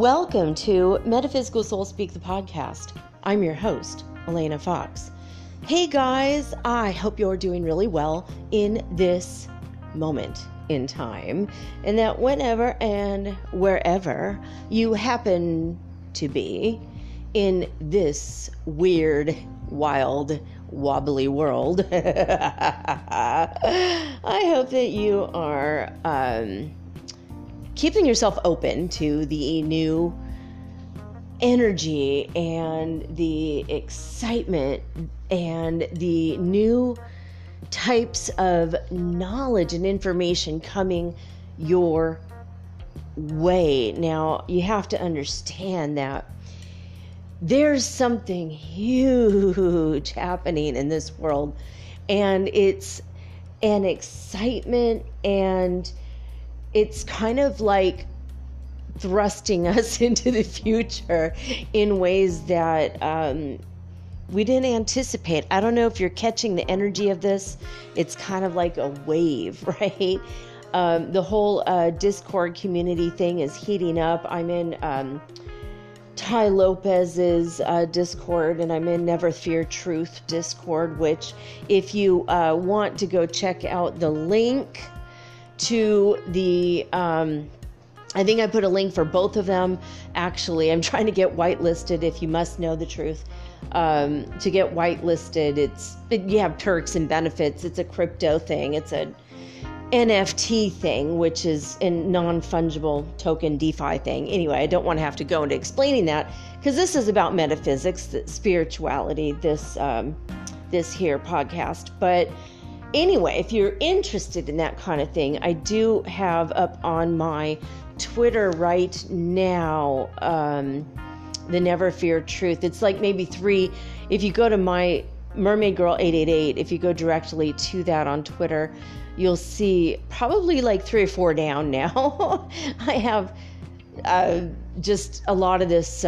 Welcome to Metaphysical Soul Speak, the podcast. I'm your host, Elena Fox. Hey guys, I hope you're doing really well in this moment in time, and that whenever and wherever you happen to be in this weird, wild, wobbly world, I hope that you are keeping yourself open to the new energy and the excitement and the new types of knowledge and information coming your way. Now, you have to understand that there's something huge happening in this world, and it's an excitement, and it's kind of like thrusting us into the future in ways that we didn't anticipate. I don't know if you're catching the energy of this. It's kind of like a wave, right? The whole Discord community thing is heating up. I'm in Tai Lopez's Discord, and I'm in Never Fear Truth Discord, which if you want to go check out the link to the, I think I put a link for both of them. Actually, I'm trying to get whitelisted. If you must know the truth, to get whitelisted, you have perks and benefits. It's a crypto thing. It's a NFT thing, which is a non-fungible token DeFi thing. Anyway, I don't want to have to go into explaining that, because this is about metaphysics, spirituality, this here podcast. But anyway, if you're interested in that kind of thing, I do have up on my Twitter right now, the Never Fear Truth. It's like maybe three. If you go to my Mermaid Girl 888, if you go directly to that on Twitter, you'll see probably like 3 or 4 down now. I have just a lot of this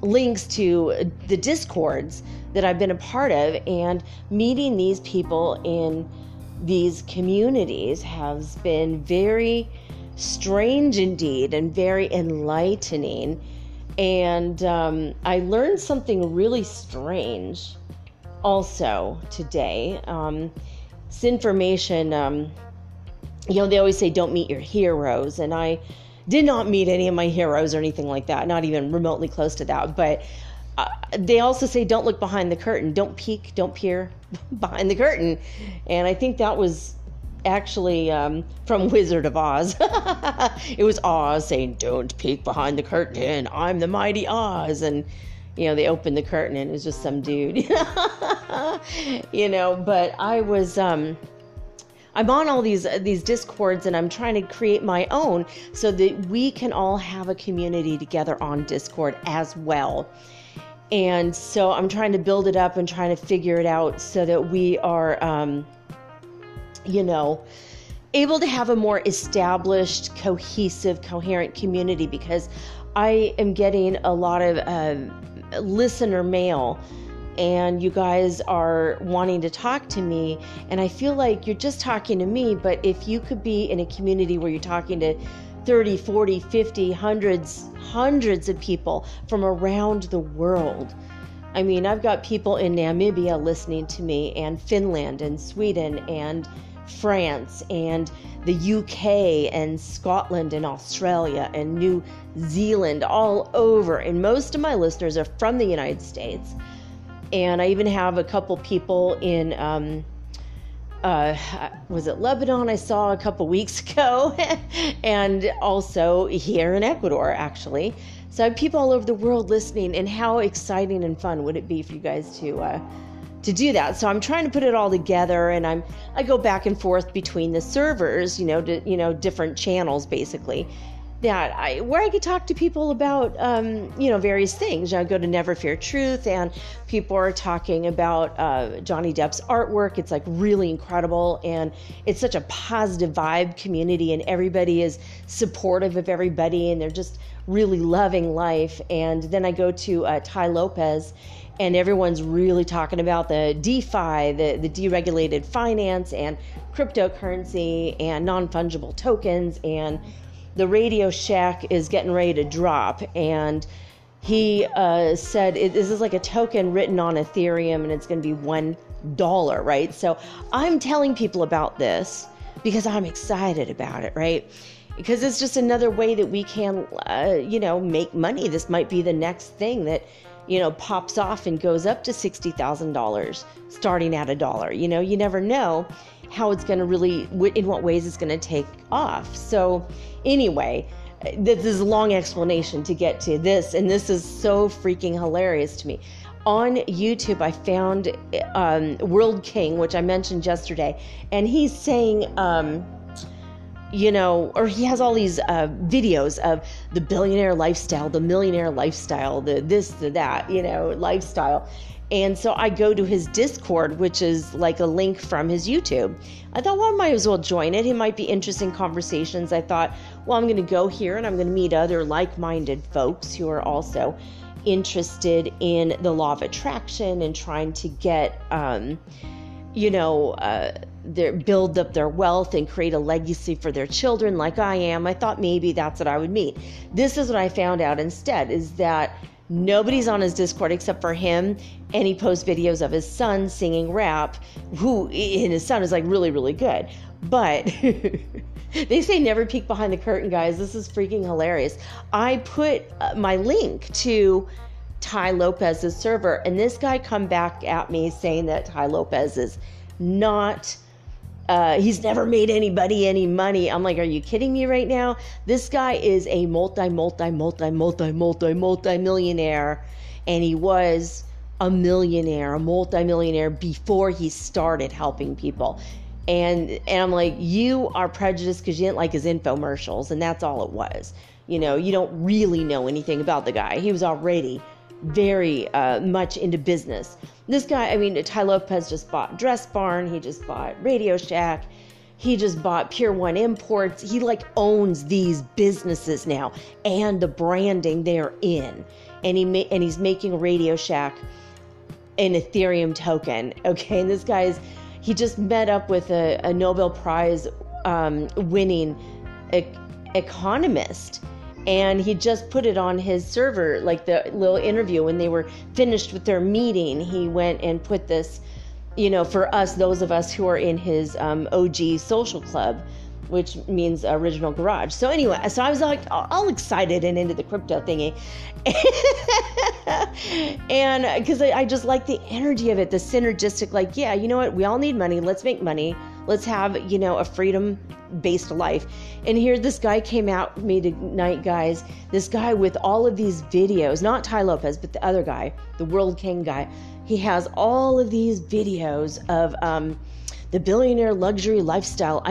links to the Discords that I've been a part of, and meeting these people in these communities has been very strange indeed, and very enlightening. And I learned something really strange also today. This information, they always say don't meet your heroes, and I did not meet any of my heroes or anything like that, not even remotely close to that. But they also say don't look behind the curtain, don't peek, don't peer behind the curtain. And I think that was actually from Wizard of Oz. It was Oz saying don't peek behind the curtain, I'm the mighty Oz. And they opened the curtain and it was just some dude. But I was I'm on all these Discords, and I'm trying to create my own so that we can all have a community together on Discord as well. And so I'm trying to build it up and trying to figure it out so that we are, able to have a more established, cohesive, coherent community, because I am getting a lot of listener mail, and you guys are wanting to talk to me, and I feel like you're just talking to me. But if you could be in a community where you're talking to 30, 40, 50, hundreds of people from around the world. I mean, I've got people in Namibia listening to me, and Finland, and Sweden, and France, and the UK, and Scotland, and Australia, and New Zealand, all over. And most of my listeners are from the United States. And I even have a couple people in, was it Lebanon I saw a couple weeks ago, and also here in Ecuador, actually. So I have people all over the world listening, and how exciting and fun would it be for you guys to do that? So I'm trying to put it all together, and I go back and forth between the servers, different channels basically, where I could talk to people about, various things. I go to Never Fear Truth, and people are talking about Johnny Depp's artwork. It's like really incredible, and it's such a positive vibe community, and everybody is supportive of everybody, and they're just really loving life. And then I go to Tai Lopez, and everyone's really talking about the DeFi, the deregulated finance, and cryptocurrency, and non-fungible tokens, and the Radio Shack is getting ready to drop, and he said this is like a token written on Ethereum, and it's going to be $1, right? So I'm telling people about this because I'm excited about it, right? Because it's just another way that we can, make money. This might be the next thing that, pops off and goes up to $60,000 starting at $1. You never know how it's going to really, in what ways it's going to take off. So anyway, this is a long explanation to get to this, and this is so freaking hilarious to me. On YouTube, I found World King, which I mentioned yesterday, and he's saying, or he has all these videos of the billionaire lifestyle, the millionaire lifestyle, the this, the that, lifestyle. And so I go to his Discord, which is like a link from his YouTube. I thought, well, I might as well join it. It might be interesting conversations. I thought, well, I'm going to go here and I'm going to meet other like-minded folks who are also interested in the law of attraction and trying to get, build up their wealth and create a legacy for their children like I am. I thought maybe that's what I would meet. This is what I found out instead, is that nobody's on his Discord except for him, and he posts videos of his son singing rap, who, and his son is like really, really good. But they say never peek behind the curtain, guys. This is freaking hilarious. I put my link to Tai Lopez's server, and this guy come back at me saying that Tai Lopez is not... he's never made anybody any money. I'm like, are you kidding me right now? This guy is a multi-millionaire, and he was a multi-millionaire before he started helping people. And I'm like, you are prejudiced because you didn't like his infomercials, and that's all it was. You don't really know anything about the guy. He was already very much into business. This guy, Tai Lopez just bought Dress Barn. He just bought Radio Shack. He just bought Pier One Imports. He owns these businesses now and the branding they're in. And he's making Radio Shack an Ethereum token. Okay, and this guy he just met up with a Nobel Prize winning economist. And he just put it on his server, like the little interview when they were finished with their meeting. He went and put this, for us, those of us who are in his OG social club, which means original garage. So anyway, so I was like all excited and into the crypto thingy. And because I just like the energy of it, the synergistic, what, we all need money. Let's make money. Let's have, a freedom-based life. And here this guy came out with me tonight, guys. This guy with all of these videos, not Tai Lopez, but the other guy, the World King guy. He has all of these videos of the billionaire luxury lifestyle.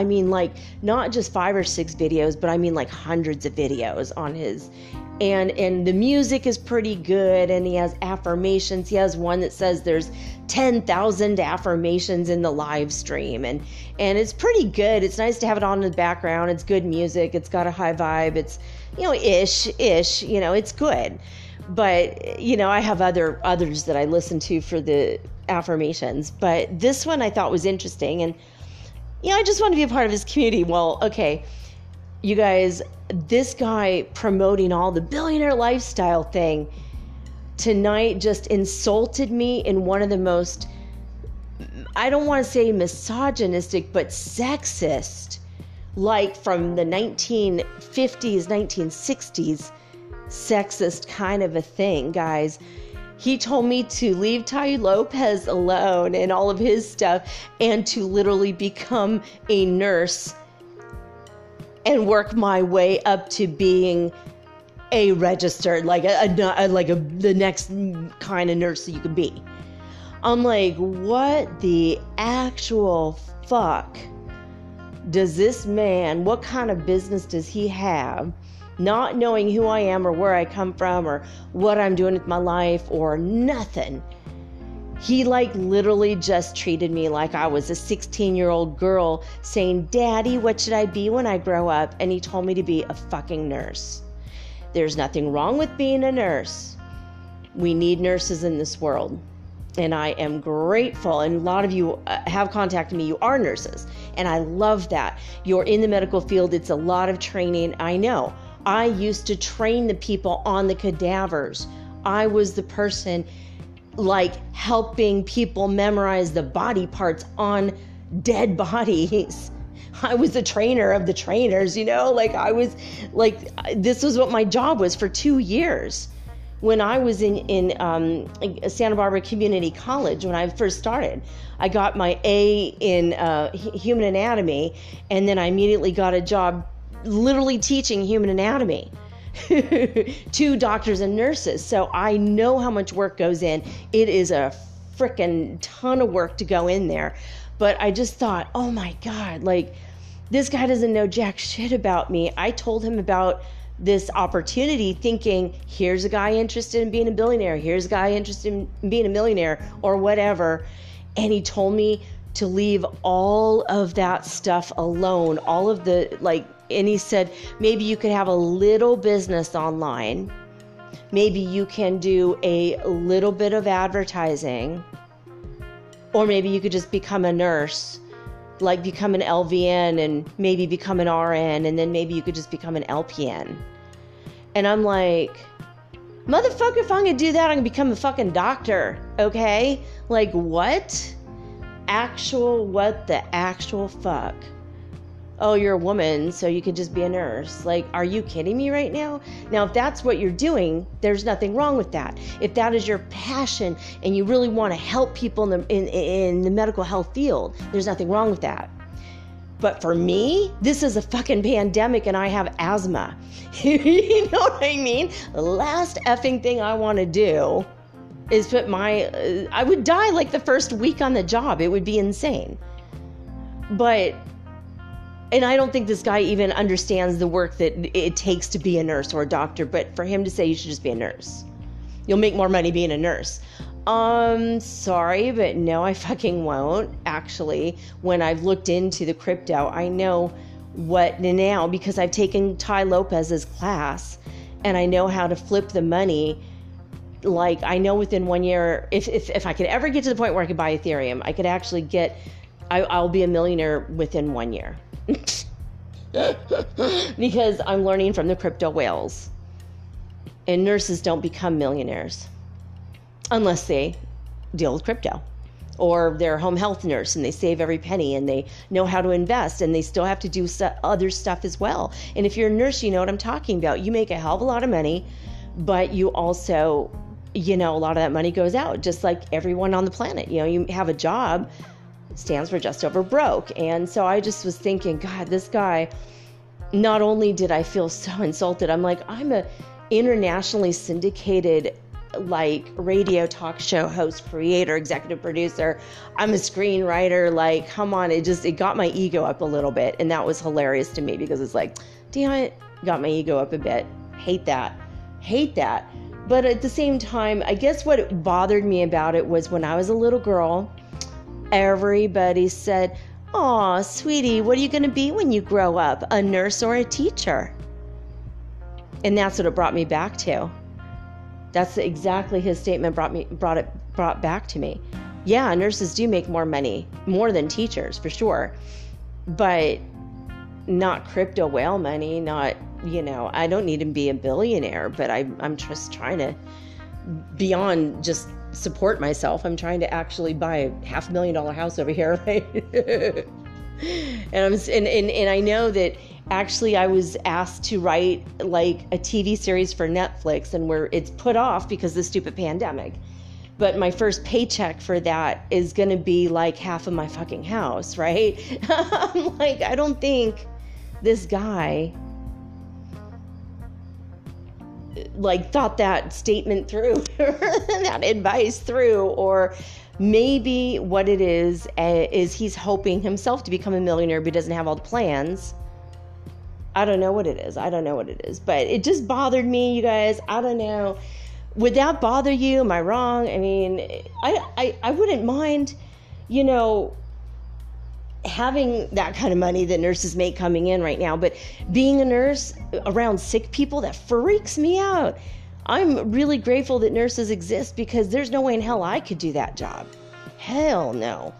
Not just 5 or 6 videos, but hundreds of videos on his. And the music is pretty good, and he has affirmations. He has one that says there's 10,000 affirmations in the live stream, and it's pretty good. It's nice to have it on in the background. It's good music. It's got a high vibe. It's, ish, it's good. But, I have others that I listen to for the affirmations. But this one I thought was interesting, and, I just want to be a part of his community. Well, okay, you guys, this guy promoting all the billionaire lifestyle thing tonight just insulted me in one of the most, I don't want to say misogynistic, but sexist, from the 1950s, 1960s, sexist kind of a thing, guys. He told me to leave Tai Lopez alone and all of his stuff and to literally become a nurse and work my way up to being a registered, the next kind of nurse that you could be. I'm like, what the actual fuck does this man, what kind of business does he have, not knowing who I am or where I come from or what I'm doing with my life or nothing? He literally just treated me like I was a 16-year-old girl saying, Daddy, what should I be when I grow up? And he told me to be a fucking nurse. There's nothing wrong with being a nurse. We need nurses in this world. And I am grateful, and a lot of you have contacted me. You are nurses, and I love that. You're in the medical field. It's a lot of training. I know. I used to train the people on the cadavers. I was the person, like, helping people memorize the body parts on dead bodies. I was the trainer of the trainers, you know? Like, I was, like, this was what my job was for 2 years. When I was in Santa Barbara Community College, when I first started, I got my A in human anatomy, and then I immediately got a job literally teaching human anatomy to doctors and nurses. So I know how much work goes in. It is a frickin' ton of work to go in there. But I just thought, oh my God, like, this guy doesn't know jack shit about me. I told him about this opportunity thinking, here's a guy interested in being a billionaire, here's a guy interested in being a millionaire or whatever, and he told me to leave all of that stuff alone, all of the, like, and he said, maybe you could have a little business online, maybe you can do a little bit of advertising, or maybe you could just become a nurse, like become an LVN and maybe become an RN, and then maybe you could just become an LPN. And I'm like, motherfucker, if I'm gonna do that, I'm gonna become a fucking doctor, okay? Like, what? What the actual fuck? Oh, you're a woman, so you could just be a nurse. Like, are you kidding me right now? Now, if that's what you're doing, there's nothing wrong with that. If that is your passion and you really want to help people in the medical health field, there's nothing wrong with that. But for me, this is a fucking pandemic and I have asthma. You know what I mean? The last effing thing I want to do is put my... I would die like the first week on the job. It would be insane. But... and I don't think this guy even understands the work that it takes to be a nurse or a doctor, but for him to say you should just be a nurse, you'll make more money being a nurse. Sorry, but no, I fucking won't. Actually, when I've looked into the crypto, I know what now, because I've taken Tai Lopez's class and I know how to flip the money. Like, I know within 1 year, if I could ever get to the point where I could buy Ethereum, I could actually get, I'll be a millionaire within 1 year. Because I'm learning from the crypto whales, and nurses don't become millionaires unless they deal with crypto, or they're a home health nurse and they save every penny and they know how to invest, and they still have to do other stuff as well. And if you're a nurse, you know what I'm talking about. You make a hell of a lot of money, but you also, you know, a lot of that money goes out, just like everyone on the planet. You know, you have a job, stands for just over broke. And so I just was thinking, God, this guy, not only did I feel so insulted, I'm like, I'm a internationally syndicated, like, radio talk show host, creator, executive producer, I'm a screenwriter, like, come on. It got my ego up a little bit, and that was hilarious to me, because it's like, damn, it got my ego up a bit. Hate that. But at the same time, I guess what bothered me about it was, when I was a little girl, everybody said, "Aw, sweetie, what are you going to be when you grow up? A nurse or a teacher?" And that's what it brought me back to. That's exactly his statement brought back to me. Yeah, nurses do make more money, more than teachers for sure, but not crypto whale money. Not, you know, I don't need to be a billionaire, but I'm just trying to, beyond just support myself, I'm trying to actually buy a $500,000 house over here, right? and I know that actually I was asked to write, like, a TV series for Netflix, and it's put off because of the stupid pandemic, but my first paycheck for that is going to be like half of my fucking house, right? I'm like, I don't think this guy, like, thought that statement through, that advice through, or maybe what it is he's hoping himself to become a millionaire, but he doesn't have all the plans. I don't know what it is, but it just bothered me, you guys. I don't know. Would that bother you? Am I wrong? I mean, I wouldn't mind, you know, having that kind of money that nurses make coming in right now, but being a nurse around sick people, that freaks me out. I'm really grateful that nurses exist because there's no way in hell I could do that job. Hell no.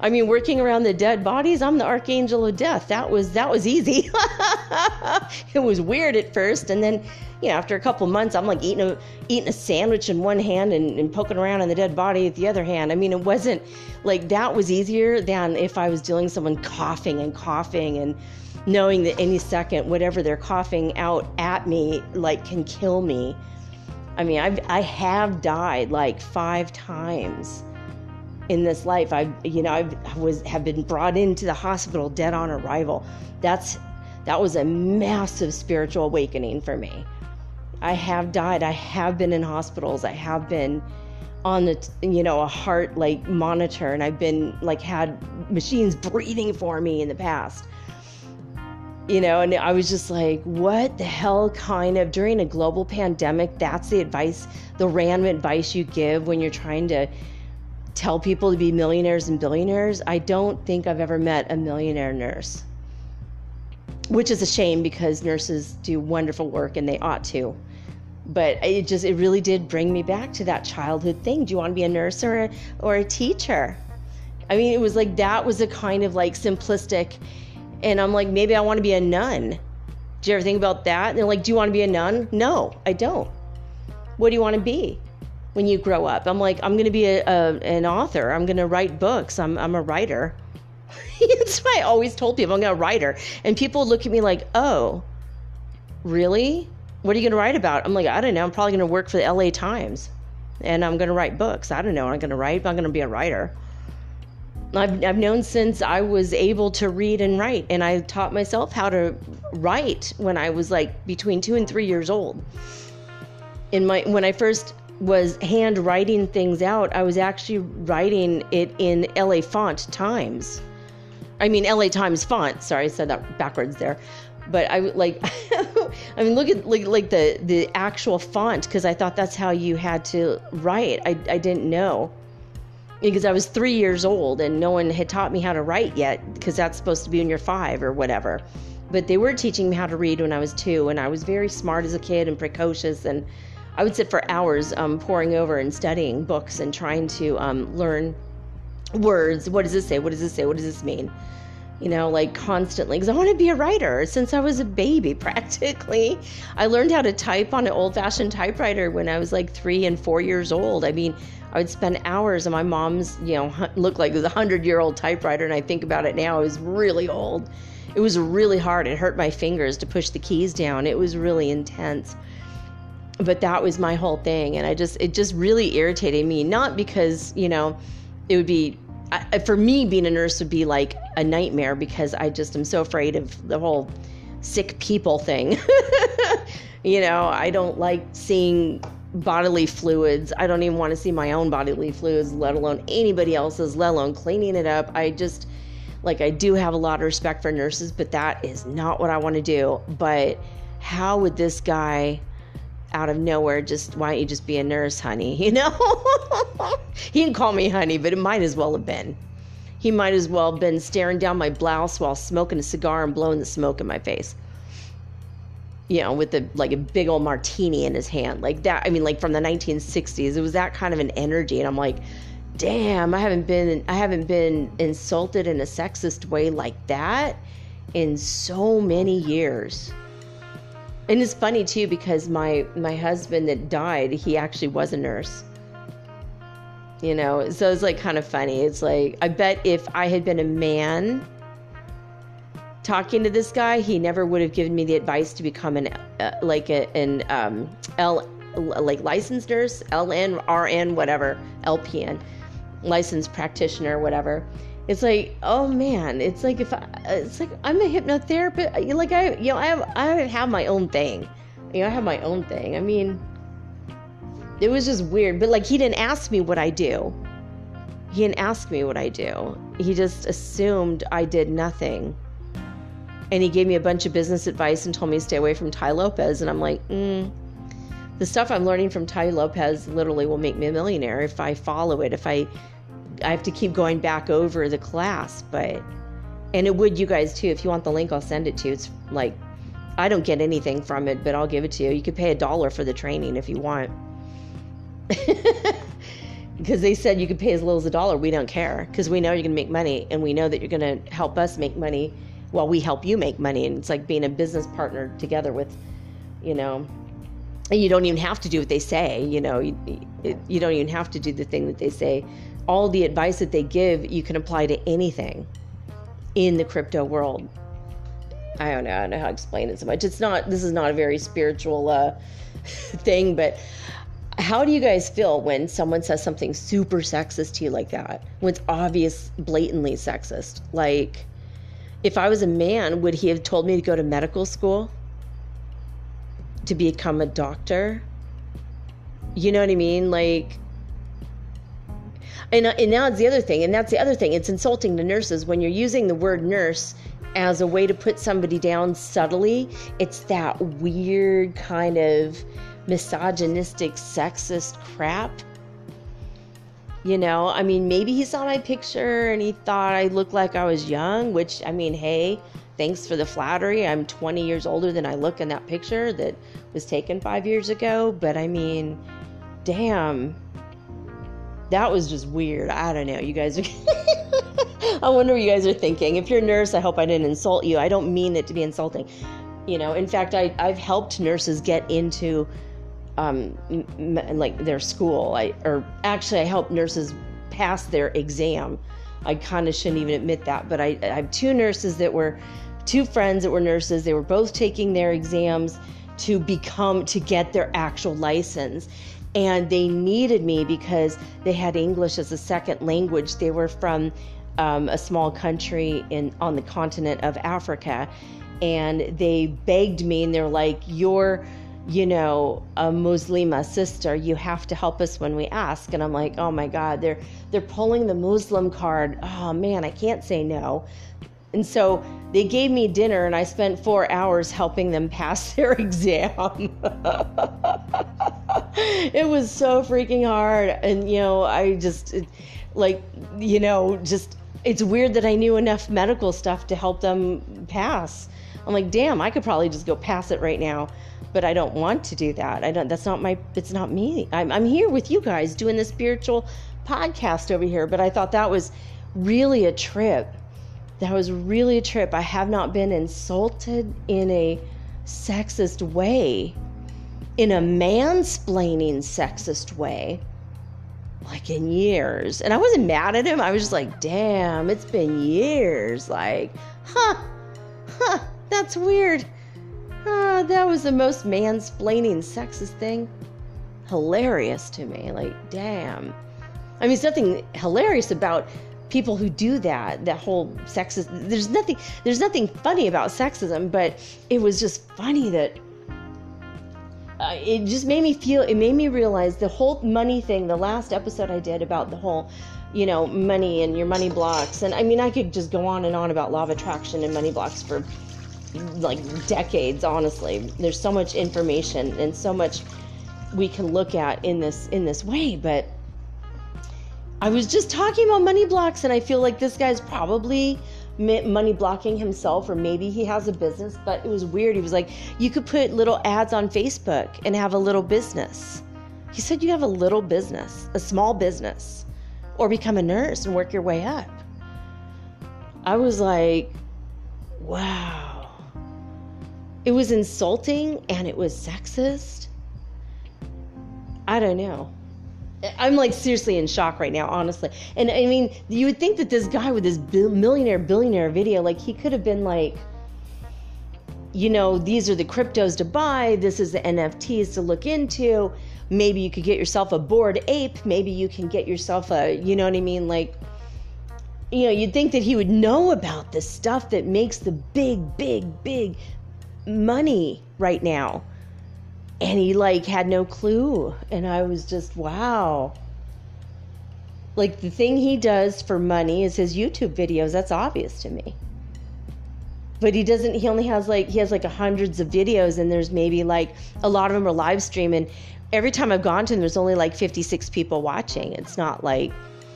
I mean, working around the dead bodies, I'm the archangel of death. That was easy. It was weird at first, and then, you know, after a couple months, I'm like eating a sandwich in one hand and poking around in the dead body with the other hand. I mean, it wasn't like that was easier than if I was dealing with someone coughing and knowing that any second whatever they're coughing out at me like can kill me. I mean, I have died like 5 times in this life. I have been brought into the hospital dead on arrival. That was a massive spiritual awakening for me. I have died. I have been in hospitals. I have been on a heart like monitor, and I've been like had machines breathing for me in the past. You know, and I was just like, what the hell kind of, during a global pandemic, that's the advice, the random advice you give when you're trying to tell people to be millionaires and billionaires. I don't think I've ever met a millionaire nurse, which is a shame because nurses do wonderful work and they ought to. But it really did bring me back to that childhood thing. Do you want to be a nurse or a teacher? I mean, it was like, that was a kind of like simplistic. And I'm like, maybe I want to be a nun. Do you ever think about that? And they're like, do you want to be a nun? No, I don't. What do you want to be when you grow up? I'm like, I'm going to be an author. I'm going to write books. I'm a writer. That's what I always told people. I'm going to write her. And people look at me like, oh, really? What are you going to write about? I'm like, I don't know. I'm probably going to work for the LA Times. And I'm going to write books. I don't know. I'm going to write, but I'm going to be a writer. I've known since I was able to read and write, and I taught myself how to write when I was like between 2 and 3 years old. When I first was handwriting things out, I was actually writing it in LA Times font. Sorry, I said that backwards there. But I like, I mean, look at like the actual font, because I thought that's how you had to write. I didn't know. Because I was 3 years old and no one had taught me how to write yet, because that's supposed to be when you're 5 or whatever. But they were teaching me how to read when I was 2, and I was very smart as a kid and precocious, and I would sit for hours poring over and studying books and trying to learn words. What does this say? What does this say? What does this mean? You know, like constantly, because I want to be a writer since I was a baby practically. I learned how to type on an old-fashioned typewriter when I was like 3 and 4 years old. I mean, I would spend hours on my mom's, you know, looked like it was a 100-year-old typewriter, and I think about it now, it was really old. It was really hard. It hurt my fingers to push the keys down. It was really intense. But that was my whole thing, and it just really irritated me, not because, you know, it would be, for me, being a nurse would be like a nightmare, because I just am so afraid of the whole sick people thing. You know, I don't like seeing bodily fluids. I don't even want to see my own bodily fluids, let alone anybody else's, let alone cleaning it up. I do have a lot of respect for nurses, but that is not what I want to do. But how would this guy out of nowhere why don't you just be a nurse, honey? You know, he didn't call me honey, but it might as well have been. He might as well have been staring down my blouse while smoking a cigar and blowing the smoke in my face. You know, with a big old martini in his hand like that. I mean, like from the 1960s, it was that kind of an energy. And I'm like, damn, I haven't been insulted in a sexist way like that in so many years. And it's funny too, because my husband that died, he actually was a nurse. You know, so it's like kind of funny. It's like, I bet if I had been a man talking to this guy, he never would have given me the advice to become licensed nurse, LN, RN, whatever, LPN, licensed practitioner, whatever. It's like, oh man, it's like I'm a hypnotherapist. Like I have my own thing. You know, I have my own thing. I mean, it was just weird, but like he didn't ask me what I do. He didn't ask me what I do. He just assumed I did nothing. And he gave me a bunch of business advice and told me to stay away from Tai Lopez. And I'm like, the stuff I'm learning from Tai Lopez literally will make me a millionaire if I follow it. If I have to keep going back over the class, but, and it would, you guys too, if you want the link, I'll send it to you. It's like I don't get anything from it, but I'll give it to you. You could pay $1 for the training if you want. Because they said you could pay as little as $1. We don't care, because we know you're going to make money, and we know that you're going to help us make money while we help you make money. And it's like being a business partner together with, you know, and you don't even have to do what they say. You know, you don't even have to do the thing that they say. All the advice that they give, you can apply to anything in the crypto world. I don't know how to explain it so much. This is not a very spiritual thing, but how do you guys feel when someone says something super sexist to you like that? When it's obvious, blatantly sexist? Like, if I was a man, would he have told me to go to medical school? To become a doctor? You know what I mean? Like, and now it's the other thing, and that's the other thing. It's insulting to nurses when you're using the word nurse as a way to put somebody down subtly. It's that weird kind of misogynistic, sexist crap. You know, I mean, maybe he saw my picture and he thought I looked like I was young, which, I mean, hey, thanks for the flattery. I'm 20 years older than I look in that picture that was taken 5 years ago. But I mean, damn, that was just weird. I don't know. You guys are... I wonder what you guys are thinking. If you're a nurse, I hope I didn't insult you. I don't mean it to be insulting. You know, in fact, I've helped nurses get into, like, their school. I helped nurses pass their exam. I kind of shouldn't even admit that, but I have two friends that were nurses. They were both taking their exams to get their actual license. And they needed me because they had English as a second language. They were from a small country on the continent of Africa, and they begged me, and they're like, "You're, you know, a Muslima sister. You have to help us when we ask." And I'm like, "Oh my God, they're pulling the Muslim card. Oh man, I can't say no." And so they gave me dinner, and I spent 4 hours helping them pass their exam. It was so freaking hard, and you know, it's weird that I knew enough medical stuff to help them pass. I'm like, damn, I could probably just go pass it right now, but I don't want to do that. It's not me. I'm here with you guys doing the spiritual podcast over here, but I thought that was really a trip. I have not been insulted in a sexist way, in a mansplaining sexist way, like in years. And I wasn't mad at him. I was just like, damn, it's been years. Like, huh, that's weird. That was the most mansplaining sexist thing. Hilarious to me. Like, damn. I mean, there's nothing hilarious about people who do that whole sexist. There's nothing funny about sexism, but it was just funny that it just made me feel, it made me realize the whole money thing, the last episode I did about the whole, you know, money and your money blocks. And I mean, I could just go on and on about law of attraction and money blocks for like decades, honestly. There's so much information and so much we can look at in this way, but I was just talking about money blocks, and I feel like this guy's probably money blocking himself, or maybe he has a business. But it was weird. He was like, you could put little ads on Facebook and have a little business. He said, you have a little business, a small business, or become a nurse and work your way up. I was like, wow. It was insulting and it was sexist. I don't know. I'm like seriously in shock right now, honestly. And I mean, you would think that this guy with this billionaire video, like he could have been like, you know, these are the cryptos to buy. This is the NFTs to look into. Maybe you could get yourself a Bored Ape. Maybe you can get yourself you know what I mean? Like, you know, you'd think that he would know about the stuff that makes the big, big, big money right now. And he like had no clue. And I was just, wow. Like the thing he does for money is his YouTube videos. That's obvious to me. But he only has hundreds of videos, and there's maybe like a lot of them are live stream. And every time I've gone to them, there's only like 56 people watching. It's not like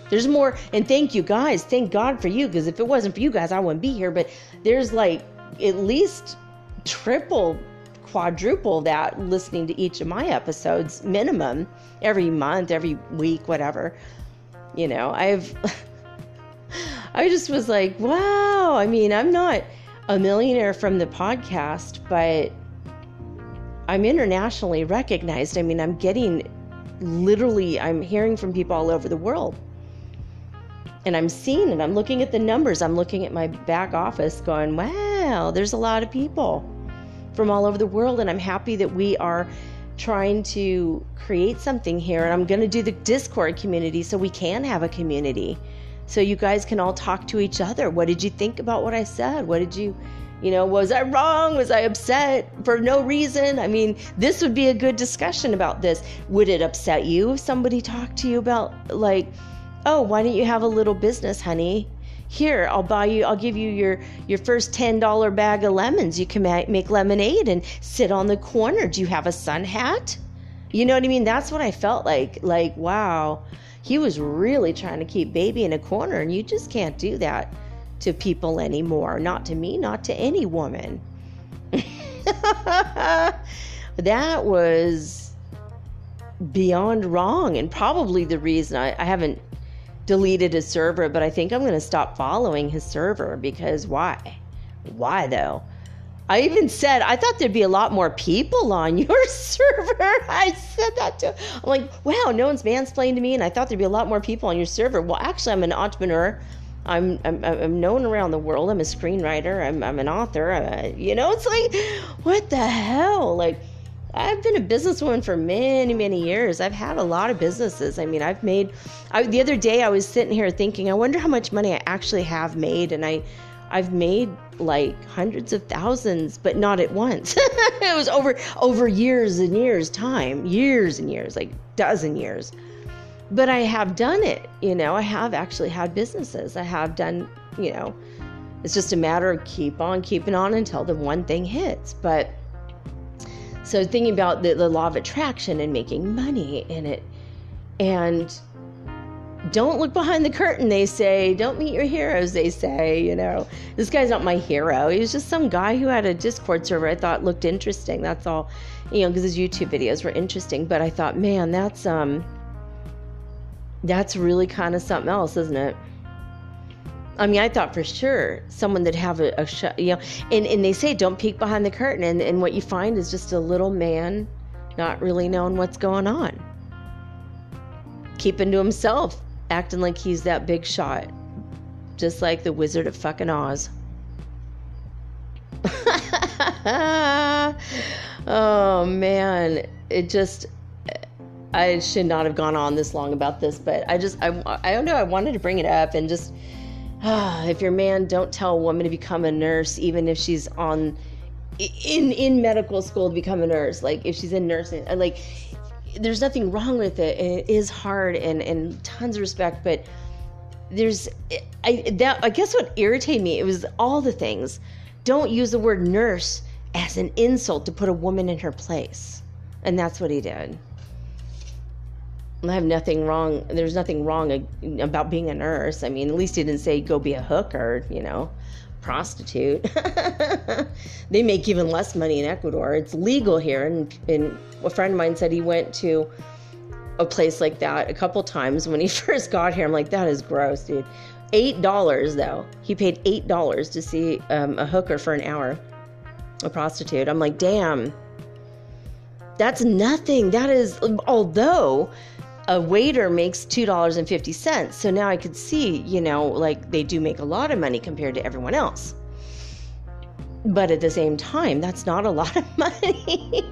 there's more. And thank you guys. Thank God for you. Because if it wasn't for you guys, I wouldn't be here. But there's like at least triple, quadruple that listening to each of my episodes minimum every month, every week, whatever. You know, I just was like, wow. I mean, I'm not a millionaire from the podcast, but I'm internationally recognized. I mean, I'm getting literally, I'm hearing from people all over the world. And I'm seeing it. I'm looking at the numbers. I'm looking at my back office going, wow, there's a lot of people from all over the world. And I'm happy that we are trying to create something here. And I'm going to do the Discord community so we can have a community. So you guys can all talk to each other. What did you think about what I said? What did you, you know, was I wrong? Was I upset for no reason? I mean, this would be a good discussion about this. Would it upset you if somebody talked to you about, like, oh, why don't you have a little business, honey? Here, I'll buy you, I'll give you your first $10 bag of lemons. You can make lemonade and sit on the corner. Do you have a sun hat? You know what I mean? That's what I felt like, wow, he was really trying to keep baby in a corner, and you just can't do that to people anymore. Not to me, not to any woman. That was beyond wrong, and probably the reason I haven't deleted his server, but I think I'm going to stop following his server, because why though? I even said, I thought there'd be a lot more people on your server. I said that to him. I'm like, wow, no one's mansplained to me, and I thought there'd be a lot more people on your server. Well, actually, I'm an entrepreneur. I'm known around the world. I'm a screenwriter. I'm an author. You know, it's like, what the hell? Like, I've been a businesswoman for many, many years. I've had a lot of businesses. I mean, I've made, the other day I was sitting here thinking, I wonder how much money I actually have made. And I've made like hundreds of thousands, but not at once. It was over years and years time, years and years, like dozen years. But I have done it. You know, I have actually had businesses. I have done, you know, it's just a matter of keep on keeping on until the one thing hits. But so thinking about the law of attraction and making money in it, and don't look behind the curtain, they say. Don't meet your heroes, they say. You know, this guy's not my hero. He was just some guy who had a Discord server I thought looked interesting. That's all, you know, because his YouTube videos were interesting. But I thought, man, that's really kind of something else, isn't it? I mean, I thought for sure someone that'd have a show, you know, and they say don't peek behind the curtain, and what you find is just a little man not really knowing what's going on. Keeping to himself, acting like he's that big shot, just like the Wizard of fucking Oz. Oh, man, I should not have gone on this long about this, but I don't know, I wanted to bring it up and just... If you're a man, don't tell a woman to become a nurse, even if she's in medical school to become a nurse. Like, if she's in nursing, like, there's nothing wrong with it. It is hard and tons of respect, but I guess what irritated me, it was all the things. Don't use the word nurse as an insult to put a woman in her place. And that's what he did. I have nothing wrong. There's nothing wrong about being a nurse. I mean, at least he didn't say go be a hooker, you know, prostitute. They make even less money in Ecuador. It's legal here. And a friend of mine said he went to a place like that a couple times when he first got here. I'm like, that is gross, dude. $8 though. He paid $8 to see a hooker for an hour, a prostitute. I'm like, damn, that's nothing. That is, although... a waiter makes $2.50. So now I could see, you know, like they do make a lot of money compared to everyone else. But at the same time, that's not a lot of money.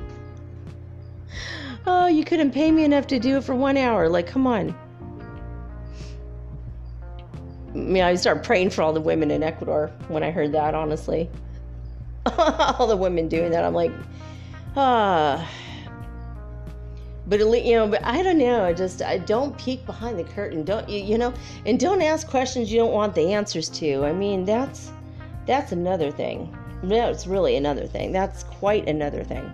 Oh, you couldn't pay me enough to do it for 1 hour. Like, come on. I mean, I started praying for all the women in Ecuador when I heard that, honestly. All the women doing that. I'm like, But, you know, but I don't know. I don't peek behind the curtain. Don't, you know, and don't ask questions you don't want the answers to. I mean, that's another thing. No, it's really another thing. That's quite another thing.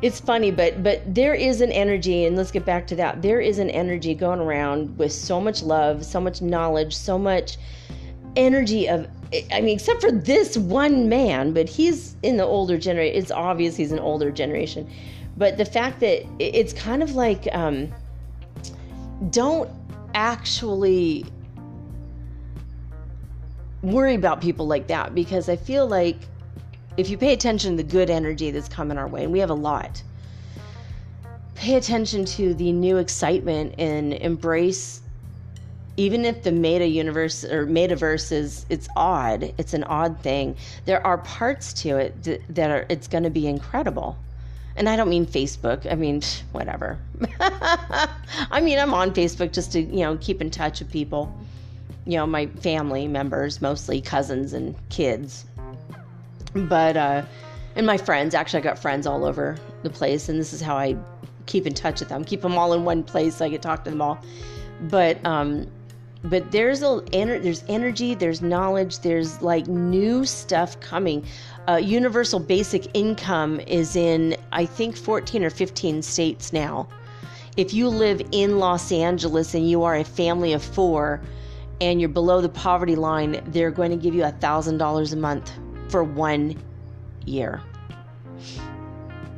It's funny, but there is an energy, and let's get back to that. There is an energy going around with so much love, so much knowledge, so much energy of I mean, except for this one man, but he's in the older generation. It's obvious he's an older generation. But the fact that it's kind of like, don't actually worry about people like that, because I feel like if you pay attention to the good energy that's coming our way, and we have a lot, pay attention to the new excitement and embrace, even if the meta universe or metaverse is, it's odd, it's an odd thing. There are parts to it that are, it's going to be incredible. And I don't mean Facebook. I mean, whatever. I mean, I'm on Facebook just to, keep in touch with people. My family members, mostly cousins and kids. But, and my friends. Actually, I got friends all over the place. And this is how I keep in touch with them. Keep them all in one place so I can talk to them all. But there's energy, there's knowledge, there's like new stuff coming. Universal basic income is in, I think, 14 or 15 states now. If you live in Los Angeles and you are a family of four and you're below the poverty line, they're going to give you $1,000 a month for 1 year.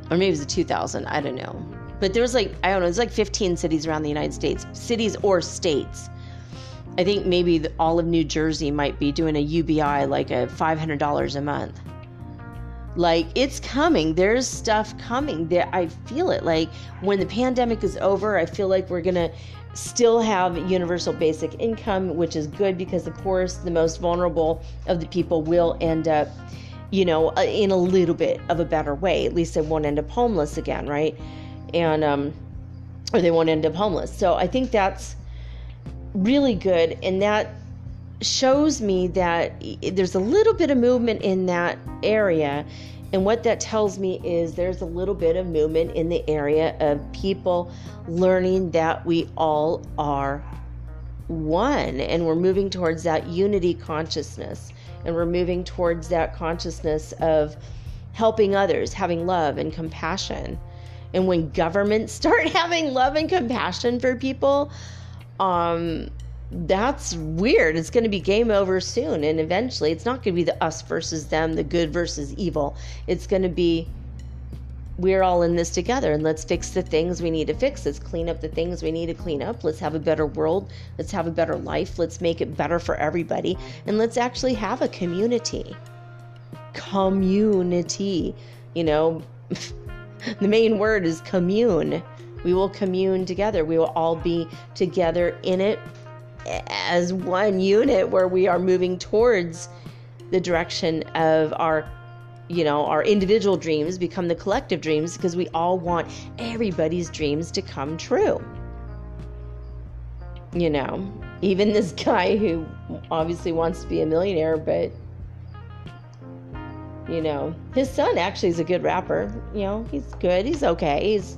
Or maybe it's $2,000, I don't know. But there was like, it's like 15 cities around the United States, cities or states. I think maybe all of New Jersey might be doing a UBI, like a $500 a month. Like, it's coming. There's stuff coming. There, I feel it. Like, when the pandemic is over, I feel like we're going to still have universal basic income, which is good because the poorest, the most vulnerable of the people will end up, in a little bit of a better way. At least they won't end up homeless again, right? And, or they won't end up homeless. So I think that's really good. And that shows me that there's a little bit of movement in that area. And what that tells me is there's a little bit of movement in the area of people learning that we all are one, and we're moving towards that unity consciousness, and we're moving towards that consciousness of helping others, having love and compassion. And when governments start having love and compassion for people, that's weird. It's going to be game over soon. And eventually it's not going to be the us versus them, the good versus evil. It's going to be, we're all in this together, and let's fix the things we need to fix. Let's clean up the things we need to clean up. Let's have a better world. Let's have a better life. Let's make it better for everybody. And let's actually have a community. Community. The main word is commune. We will commune together. We will all be together in it as one unit, where we are moving towards the direction of our, our individual dreams become the collective dreams, because we all want everybody's dreams to come true. Even this guy who obviously wants to be a millionaire, but his son actually is a good rapper. He's good. He's okay. He's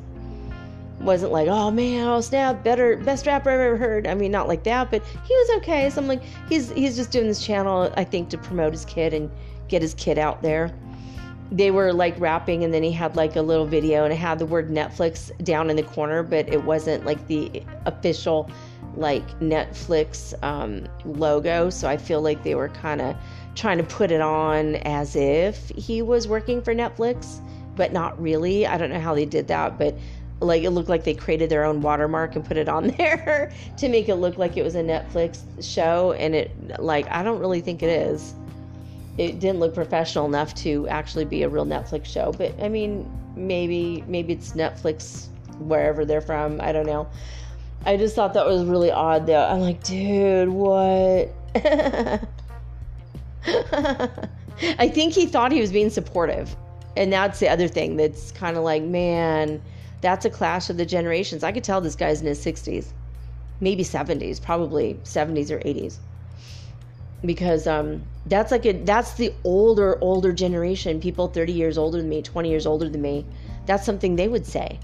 wasn't like, oh man, oh snap, best rapper I've ever heard. I mean, not like that, but he was okay. So I'm like, he's just doing this channel, I think, to promote his kid and get his kid out there. They were like rapping, and then he had like a little video, and it had the word Netflix down in the corner, but it wasn't like the official like Netflix logo. So I feel like they were kind of trying to put it on as if he was working for Netflix, but not really. I don't know how they did that, but like it looked like they created their own watermark and put it on there to make it look like it was a Netflix show. And it, like, I don't really think it is. It didn't look professional enough to actually be a real Netflix show. But I mean, maybe it's Netflix wherever they're from. I don't know. I just thought that was really odd though. I'm like, dude, what? I think he thought he was being supportive, and that's the other thing that's kind of like, man, that's a clash of the generations. I could tell this guy's in his 60s, maybe 70s, probably 70s or 80s, because that's like that's the older generation, people 30 years older than me, 20 years older than me. That's something they would say,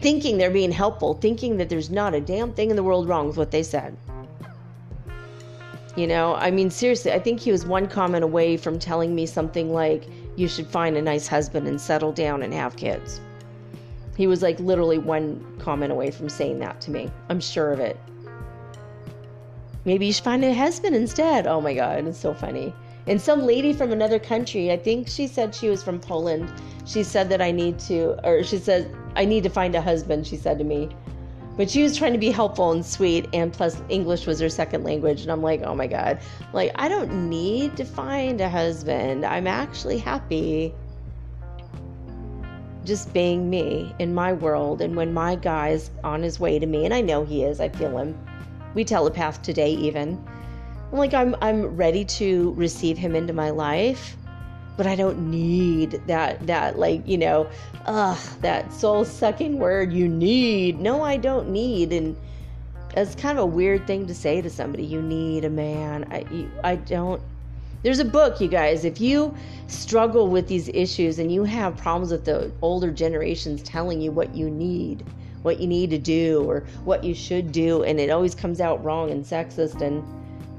thinking they're being helpful, thinking that there's not a damn thing in the world wrong with what they said. I mean, seriously, I think he was one comment away from telling me something like, you should find a nice husband and settle down and have kids. He was like literally one comment away from saying that to me. I'm sure of it. Maybe you should find a husband instead. Oh my God, it's so funny. And some lady from another country, I think she said she was from Poland, she said that I need to find a husband, she said to me. But she was trying to be helpful and sweet, and plus English was her second language. And I'm like, oh my God, like, I don't need to find a husband. I'm actually happy just being me in my world. And when my guy's on his way to me, and I know he is, I feel him. We telepathed today even. Like, I'm ready to receive him into my life, but I don't need that like, you know, that soul sucking word, you need. No, I don't need. And it's kind of a weird thing to say to somebody. You need a man. I don't. There's a book, you guys. If you struggle with these issues and you have problems with the older generations telling you what you need to do or what you should do, and it always comes out wrong and sexist and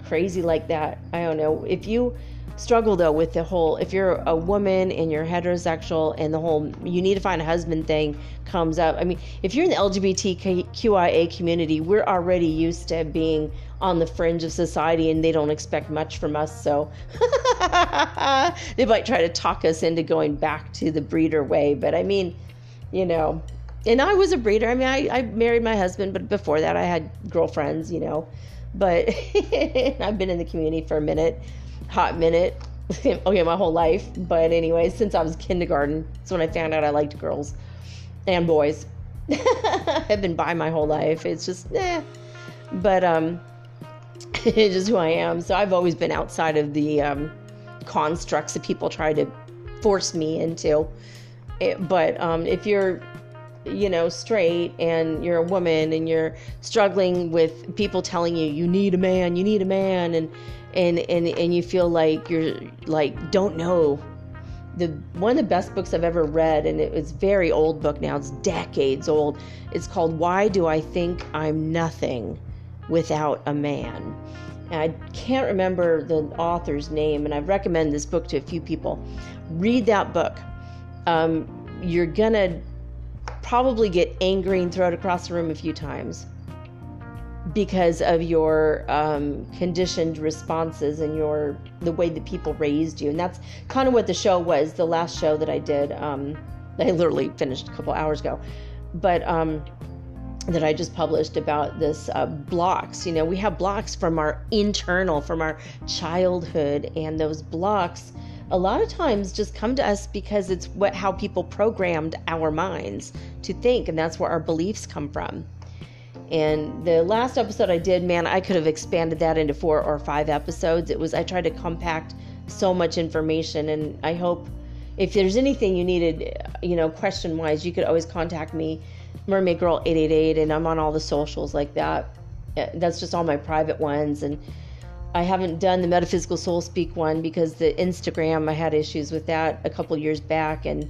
crazy like that. I don't know. If you struggle though with the whole, if you're a woman and you're heterosexual and the whole you need to find a husband thing comes up. I mean, if you're in the LGBTQIA community, we're already used to being on the fringe of society and they don't expect much from us. So they might try to talk us into going back to the breeder way. But I mean, you know, and I was a breeder. I mean, I married my husband, but before that I had girlfriends, you know. But I've been in the community for a hot minute, okay, my whole life. But anyway, since I was kindergarten, that's when I found out I liked girls and boys. I've been bi my whole life. It's just, but it's just who I am. So I've always been outside of the constructs that people try to force me into. But if you're, you know, straight and you're a woman and you're struggling with people telling you, you need a man. And you feel like you're like, don't know. One of the best books I've ever read, and it's a very old book now, it's decades old. It's called Why Do I Think I'm Nothing Without a Man? And I can't remember the author's name, and I recommend this book to a few people. Read that book. You're gonna probably get angry and throw it across the room a few times because of your conditioned responses and the way that people raised you. And that's kind of what the show was, the last show that I did, that I literally finished a couple hours ago, but that I just published about this blocks. You know, we have blocks from our childhood, and those blocks a lot of times just come to us because it's how people programmed our minds to think, and that's where our beliefs come from. And the last episode I did, man, I could have expanded that into 4 or 5 episodes. I tried to compact so much information, and I hope if there's anything you needed, you know, question-wise, you could always contact me, Mermaid Girl 888, and I'm on all the socials like that. That's just all my private ones, and I haven't done the Metaphysical Soul Speak one because the Instagram, I had issues with that a couple years back, and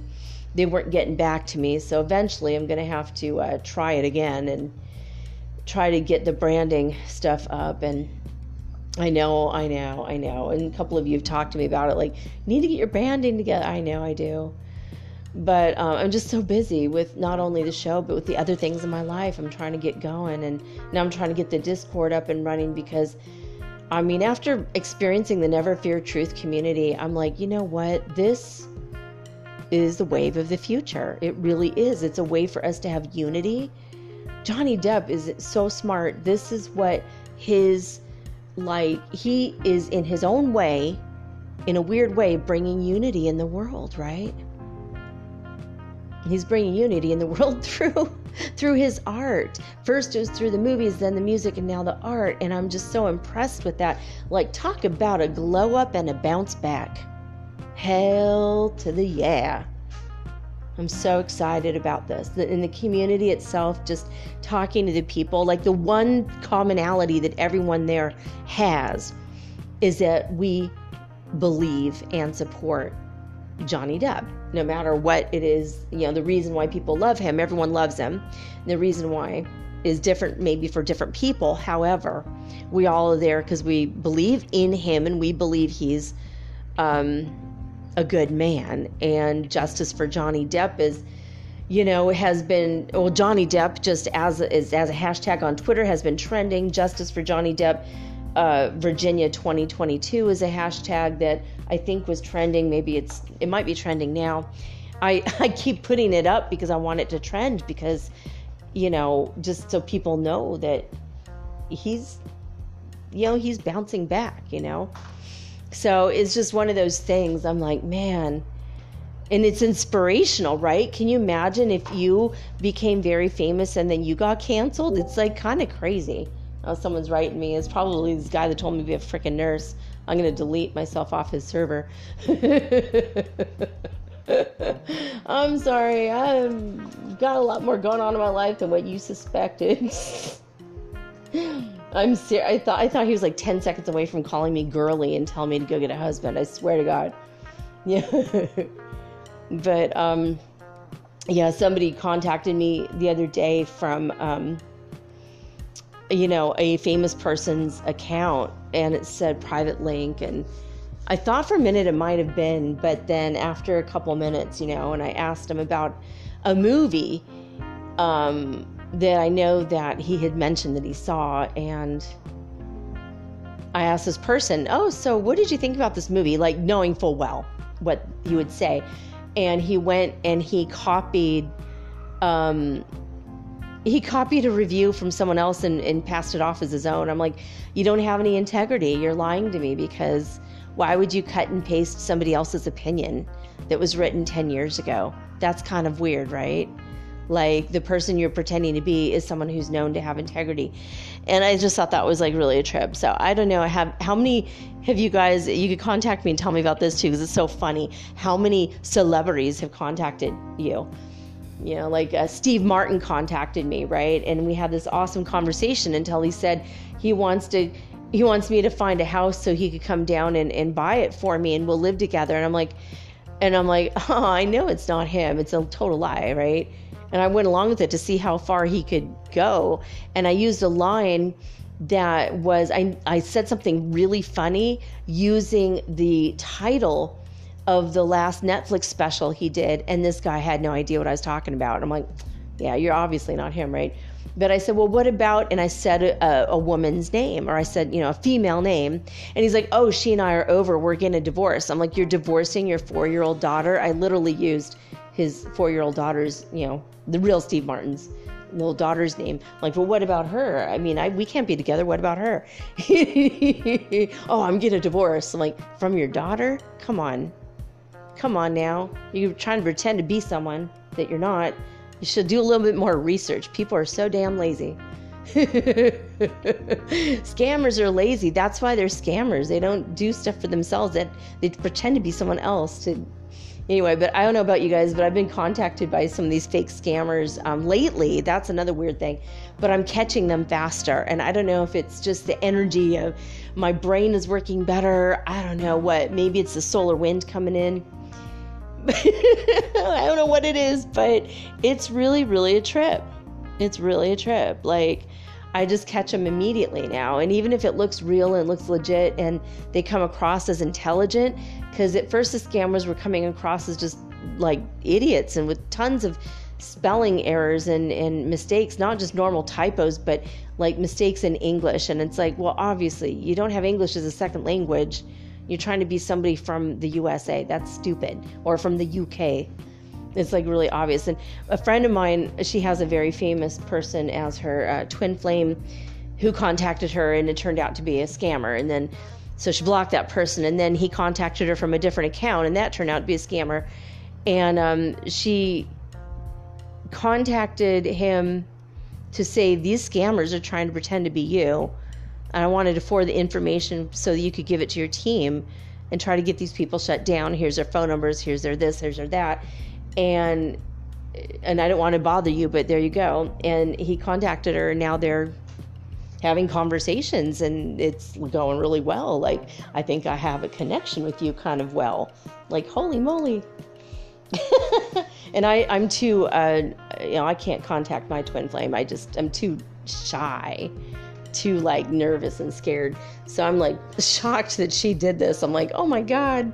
they weren't getting back to me. So eventually I'm going to have to try it again and try to get the branding stuff up. And I know. And a couple of you have talked to me about it, like, you need to get your branding together. I know I do. But I'm just so busy with not only the show, but with the other things in my life. I'm trying to get going, and now I'm trying to get the Discord up and running because, I mean, after experiencing the Never Fear Truth community, I'm like, you know what? This is the wave of the future. It really is. It's a way for us to have unity. Johnny Depp is so smart. This is what he is in his own way, in a weird way, bringing unity in the world, right? He's bringing unity in the world through his art. First it was through the movies, then the music, and now the art. And I'm just so impressed with that. Like, talk about a glow up and a bounce back. Hell to the yeah. I'm so excited about this. In the community itself, just talking to the people, like, the one commonality that everyone there has is that we believe and support Johnny Depp. No matter what it is, you know, the reason why people love him, everyone loves him. The reason why is different, maybe for different people. However, we all are there because we believe in him, and we believe he's a good man. And justice for Johnny Depp is, you know, has been, well, Johnny Depp just as a hashtag on Twitter has been trending. Justice for Johnny Depp Virginia 2022 is a hashtag that I think was trending. Maybe it might be trending now. I keep putting it up because I want it to trend, because, you know, just so people know that he's bouncing back, you know? So it's just one of those things. I'm like, man, and it's inspirational, right? Can you imagine if you became very famous and then you got canceled? It's like kind of crazy. Oh, someone's writing me. It's probably this guy that told me to be a freaking nurse. I'm going to delete myself off his server. I'm sorry. I've got a lot more going on in my life than what you suspected. I'm serious. I thought he was like 10 seconds away from calling me girly and telling me to go get a husband. I swear to God. Yeah. But, yeah, somebody contacted me the other day from, you know, a famous person's account, and it said private link, and I thought for a minute it might have been, but then after a couple minutes, you know, and I asked him about a movie that I know that he had mentioned that he saw, and I asked this person, oh, so what did you think about this movie? Like, knowing full well what he would say. And he went and he copied a review from someone else and passed it off as his own. I'm like, you don't have any integrity. You're lying to me, because why would you cut and paste somebody else's opinion that was written 10 years ago? That's kind of weird, right? Like, the person you're pretending to be is someone who's known to have integrity. And I just thought that was like really a trip. So I don't know. How many have you guys, you could contact me and tell me about this too, because it's so funny. How many celebrities have contacted you? You know, like Steve Martin contacted me, right? And we had this awesome conversation until he said he wants me to find a house so he could come down and buy it for me, and we'll live together. And I'm like, oh, I know it's not him. It's a total lie, right? And I went along with it to see how far he could go. And I used a line that was, I said something really funny using the title of the last Netflix special he did, and this guy had no idea what I was talking about. And I'm like, yeah, you're obviously not him, right? But I said, well, what about, and I said a woman's name, or I said, you know, a female name. And he's like, oh, she and I are over. We're getting a divorce. I'm like, you're divorcing your 4-year-old daughter? I literally used his 4-year-old daughter's, you know, the real Steve Martin's little daughter's name. I'm like, well, what about her? I mean, we can't be together. What about her? Oh, I'm getting a divorce. I'm like, from your daughter? Come on. Come on now. You're trying to pretend to be someone that you're not. You should do a little bit more research. People are so damn lazy. Scammers are lazy. That's why they're scammers. They don't do stuff for themselves. They pretend to be someone else. Anyway, but I don't know about you guys, but I've been contacted by some of these fake scammers lately. That's another weird thing. But I'm catching them faster. And I don't know if it's just the energy of my brain is working better. I don't know what. Maybe it's the solar wind coming in. I don't know what it is, but it's really, really a trip. It's really a trip. Like, I just catch them immediately now. And even if it looks real and looks legit and they come across as intelligent, because at first the scammers were coming across as just like idiots and with tons of spelling errors and mistakes, not just normal typos, but like mistakes in English. And it's like, well, obviously you don't have English as a second language. You're trying to be somebody from the USA. That's stupid. Or from the UK. It's like really obvious. And a friend of mine, she has a very famous person as her twin flame who contacted her, and it turned out to be a scammer. And then, so she blocked that person, and then he contacted her from a different account, and that turned out to be a scammer. And she contacted him to say, these scammers are trying to pretend to be you. And I wanted to forward the information so that you could give it to your team and try to get these people shut down. Here's their phone numbers. Here's their this. Here's their that. And I don't want to bother you, but there you go. And he contacted her, and now they're having conversations, and it's going really well. Like, I think I have a connection with you kind of well. Like, holy moly. And I'm too, you know, I can't contact my twin flame. I'm too shy. Too like nervous and scared, so I'm like shocked that she did this. I'm like, oh my god.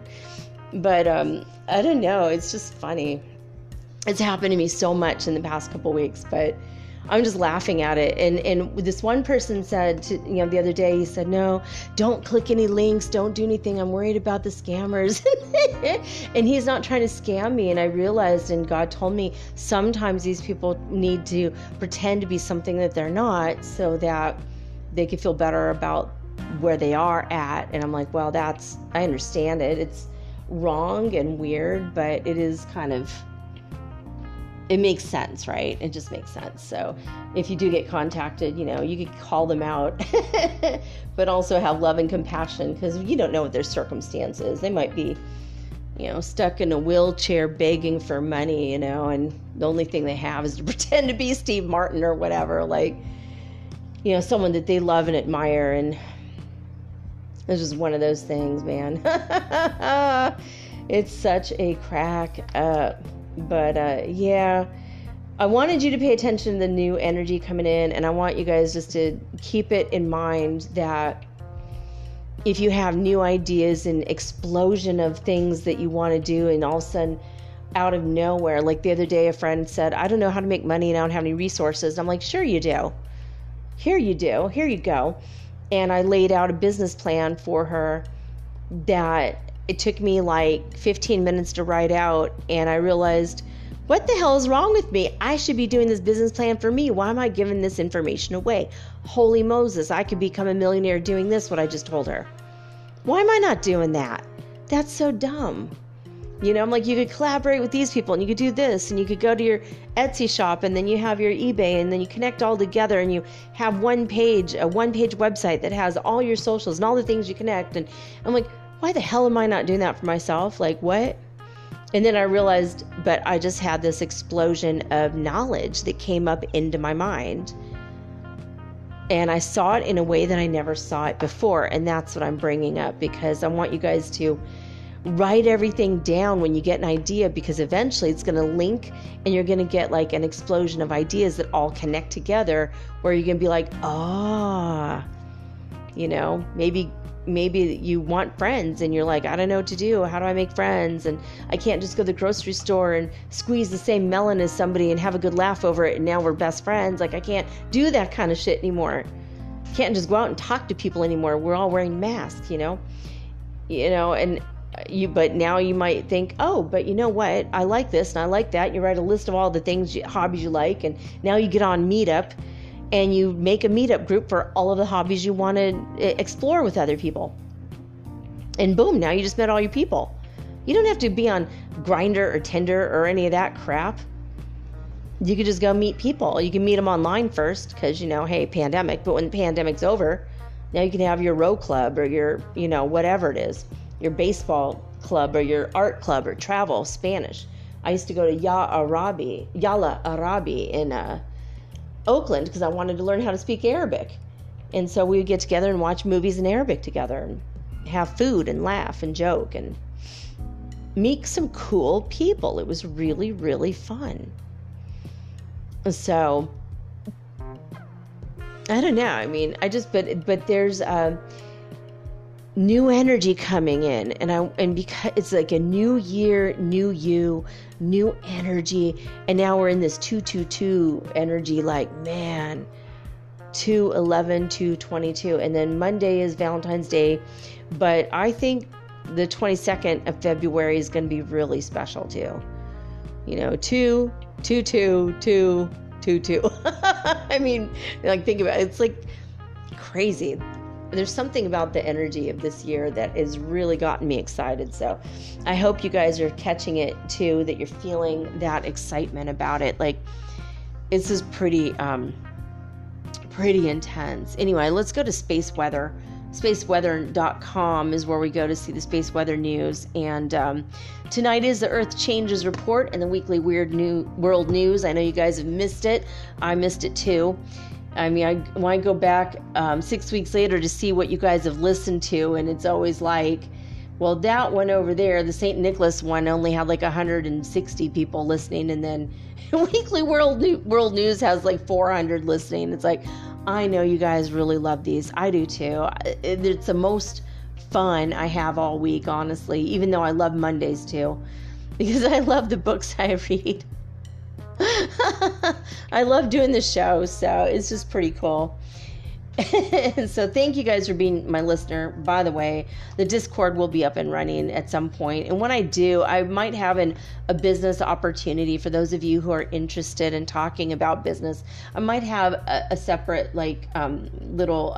But I don't know, it's just funny. It's happened to me so much in the past couple weeks, but I'm just laughing at it. And this one person said to, you know, the other day, he said, no, don't click any links. Don't do anything. I'm worried about the scammers. And he's not trying to scam me. And I realized, and God told me, sometimes these people need to pretend to be something that they're not so that they can feel better about where they are at. And I'm like, well, I understand it. It's wrong and weird, but it is kind of, it makes sense, right? It just makes sense. So if you do get contacted, you know, you could call them out, but also have love and compassion, because you don't know what their circumstance is. They might be, you know, stuck in a wheelchair begging for money, you know, and the only thing they have is to pretend to be Steve Martin or whatever, like, you know, someone that they love and admire. And it's just one of those things, man. It's such a crack up. But, yeah, I wanted you to pay attention to the new energy coming in, and I want you guys just to keep it in mind that if you have new ideas and explosion of things that you want to do, and all of a sudden out of nowhere, like the other day, a friend said, I don't know how to make money and I don't have any resources. And I'm like, sure you do. Here you do. Here you go. And I laid out a business plan for her that it took me like 15 minutes to write out, and I realized, what the hell is wrong with me? I should be doing this business plan for me. Why am I giving this information away? Holy Moses, I could become a millionaire doing this, what I just told her. Why am I not doing that? That's so dumb. You know, I'm like, you could collaborate with these people, and you could do this, and you could go to your Etsy shop, and then you have your eBay, and then you connect all together, and you have one page, a one-page website that has all your socials and all the things you connect. And I'm like, why the hell am I not doing that for myself? Like, what? And then I realized, but I just had this explosion of knowledge that came up into my mind. And I saw it in a way that I never saw it before. And that's what I'm bringing up, because I want you guys to write everything down when you get an idea, because eventually it's going to link and you're going to get like an explosion of ideas that all connect together, where you're going to be like, ah, you know, maybe you want friends and you're like, I don't know what to do. How do I make friends? And I can't just go to the grocery store and squeeze the same melon as somebody and have a good laugh over it. And now we're best friends. Like, I can't do that kind of shit anymore. Can't just go out and talk to people anymore. We're all wearing masks, you know, and you, but now you might think, oh, but you know what? I like this and I like that. You write a list of all the things, hobbies you like. And now you get on Meetup and you make a meetup group for all of the hobbies you want to explore with other people. And boom, now you just met all your people. You don't have to be on Grindr or Tinder or any of that crap. You could just go meet people. You can meet them online first because, you know, hey, pandemic. But when the pandemic's over, now you can have your row club or your, you know, whatever it is, your baseball club or your art club or travel, Spanish. I used to go to Yala Arabi in Oakland because I wanted to learn how to speak Arabic, and so we would get together and watch movies in Arabic together and have food and laugh and joke and meet some cool people. It was really, really fun. So I don't know, I mean, I just but there's new energy coming in, and because it's like a new year, new you, new energy, and now we're in this 222 energy, like, man, 211, 222, and then Monday is Valentine's Day, but I think the 22nd of February is going to be really special too. You know, 222. I mean, like, think about it. It's like crazy. There's something about the energy of this year that has really gotten me excited. So I hope you guys are catching it too, that you're feeling that excitement about it. Like, this is pretty, pretty intense. Anyway, let's go to space weather. Spaceweather.com is where we go to see the space weather news. And tonight is the Earth Changes Report and the weekly Weird New World News. I know you guys have missed it. I missed it too. I mean, I want to go back 6 weeks later to see what you guys have listened to, and it's always like, well, that one over there, the St. Nicholas one, only had like 160 people listening, and then Weekly World News has like 400 listening. It's like, I know you guys really love these. I do too. It's the most fun I have all week, honestly, even though I love Mondays too, because I love the books I read. I love doing this show, so it's just pretty cool. And so thank you guys for being my listener. By the way, the Discord will be up and running at some point. And when I do, I might have a business opportunity for those of you who are interested in talking about business. I might have a separate little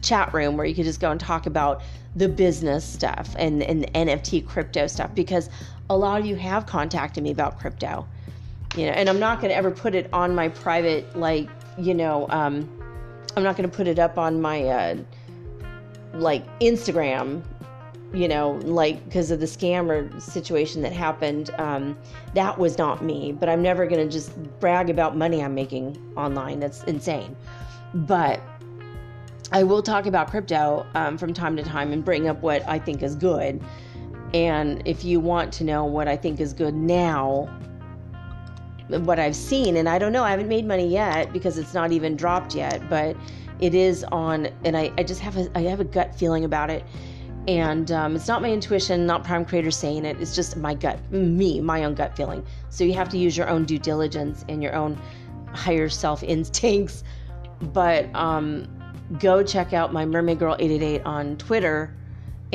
chat room where you could just go and talk about the business stuff and NFT crypto stuff, because a lot of you have contacted me about crypto, you know, and I'm not going to ever put it on my private, I'm not going to put it up on my, Instagram, because of the scammer situation that happened. That was not me, but I'm never going to just brag about money I'm making online. That's insane. But I will talk about crypto, from time to time and bring up what I think is good. And if you want to know what I think is good now, what I've seen, and I don't know, I haven't made money yet because it's not even dropped yet, but it is on, and I just have I have a gut feeling about it. And it's not my intuition, not Prime Creator saying it, it's just my gut, my own gut feeling. So you have to use your own due diligence and your own higher self instincts. But go check out my Mermaid Girl 888 on Twitter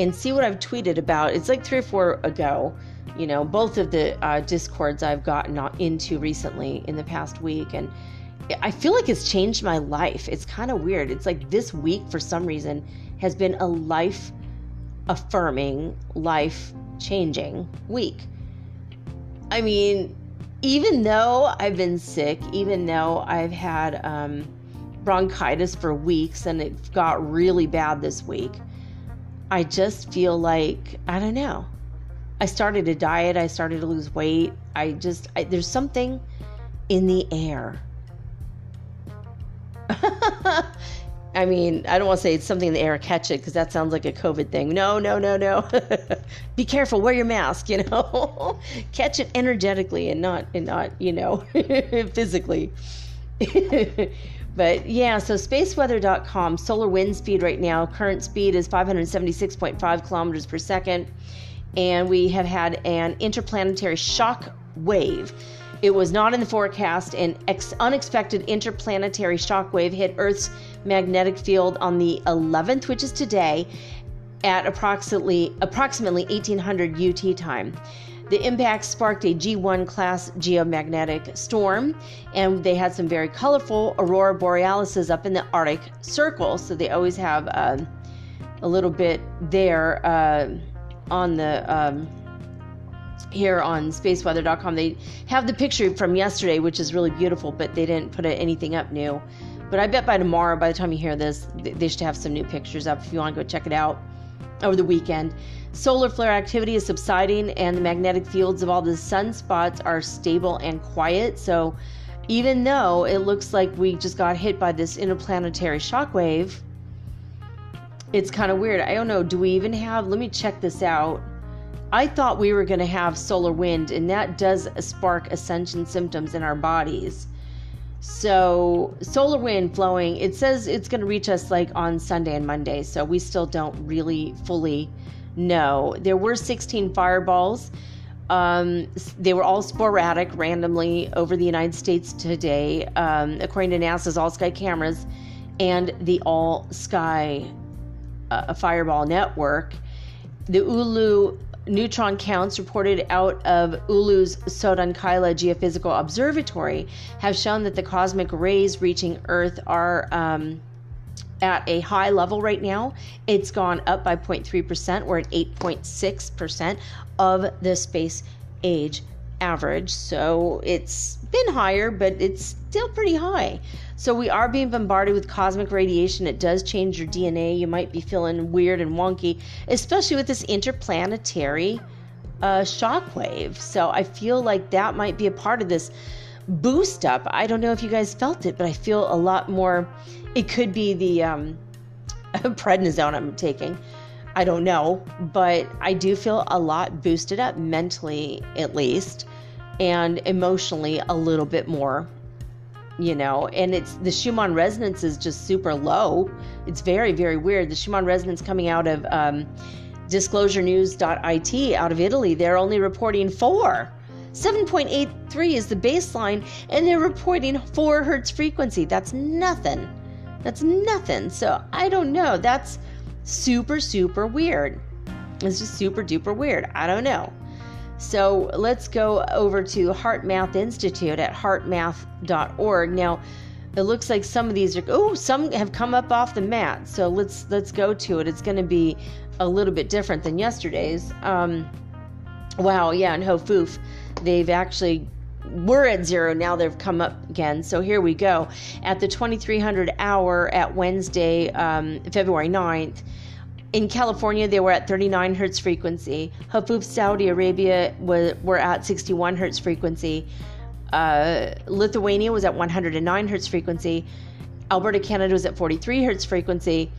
and see what I've tweeted about. It's like 3 or 4 ago. You know, both of the Discords I've gotten into recently in the past week, and I feel like it's changed my life. It's kind of weird. It's like this week, for some reason, has been a life-affirming, life-changing week. I mean, even though I've been sick, even though I've had bronchitis for weeks, and it got really bad this week, I just feel like, I don't know. I started a diet. I started to lose weight. There's something in the air. I mean, I don't want to say it's something in the air, catch it, because that sounds like a COVID thing. No. Be careful, wear your mask, catch it energetically and not, physically. But yeah, so Spaceweather.com, solar wind speed right now, current speed is 576.5 kilometers per second. And we have had an interplanetary shock wave. It was not in the forecast. An unexpected interplanetary shock wave hit Earth's magnetic field on the 11th, which is today, at approximately 1800 UT time. The impact sparked a G1 class geomagnetic storm, and they had some very colorful aurora borealises up in the Arctic Circle. So they always have a little bit there. On the here on spaceweather.com they have the picture from yesterday, which is really beautiful, but they didn't put anything up new. But I bet by tomorrow, by the time you hear this, they should have some new pictures up if you want to go check it out over the weekend. Solar flare activity is subsiding, and the magnetic fields of all the sunspots are stable and quiet. So even though it looks like we just got hit by this interplanetary shockwave, it's kind of weird. I don't know. Do we even have... Let me check this out. I thought we were going to have solar wind, and that does spark ascension symptoms in our bodies. So solar wind flowing, it says it's going to reach us like on Sunday and Monday. So we still don't really fully know. There were 16 fireballs. They were all sporadic randomly over the United States today, according to NASA's All Sky cameras and the All Sky a fireball network. The Ulu neutron counts reported out of Ulu's Sodankaila Geophysical Observatory have shown that the cosmic rays reaching Earth are at a high level right now. It's gone up by 0.3%. We're at 8.6% of the space age average. So it's been higher, but it's still pretty high. So we are being bombarded with cosmic radiation. It does change your DNA. You might be feeling weird and wonky, especially with this interplanetary shockwave. So I feel like that might be a part of this boost up. I don't know if you guys felt it, but I feel a lot more. It could be the prednisone I'm taking. I don't know, but I do feel a lot boosted up mentally, at least, and emotionally a little bit more. And it's the Schumann resonance is just super low. It's very, very weird. The Schumann resonance coming out of disclosurenews.it out of Italy, they're only reporting 7.8 3 is the baseline, and they're reporting 4 hertz frequency. That's nothing. That's nothing. So I don't know. That's super, super weird. It's just super duper weird. I don't know. So let's go over to HeartMath Institute at heartmath.org. Now, it looks like some of these are, some have come up off the mat. So let's go to it. It's going to be a little bit different than yesterday's. Wow, yeah, and HoFoof, they've actually were at zero. Now they've come up again. So here we go. At the 2300 hour at Wednesday, February 9th, in California, they were at 39 hertz frequency. HoFoof, Saudi Arabia, were at 61 hertz frequency. Lithuania was at 109 hertz frequency. Alberta, Canada was at 43 hertz frequency.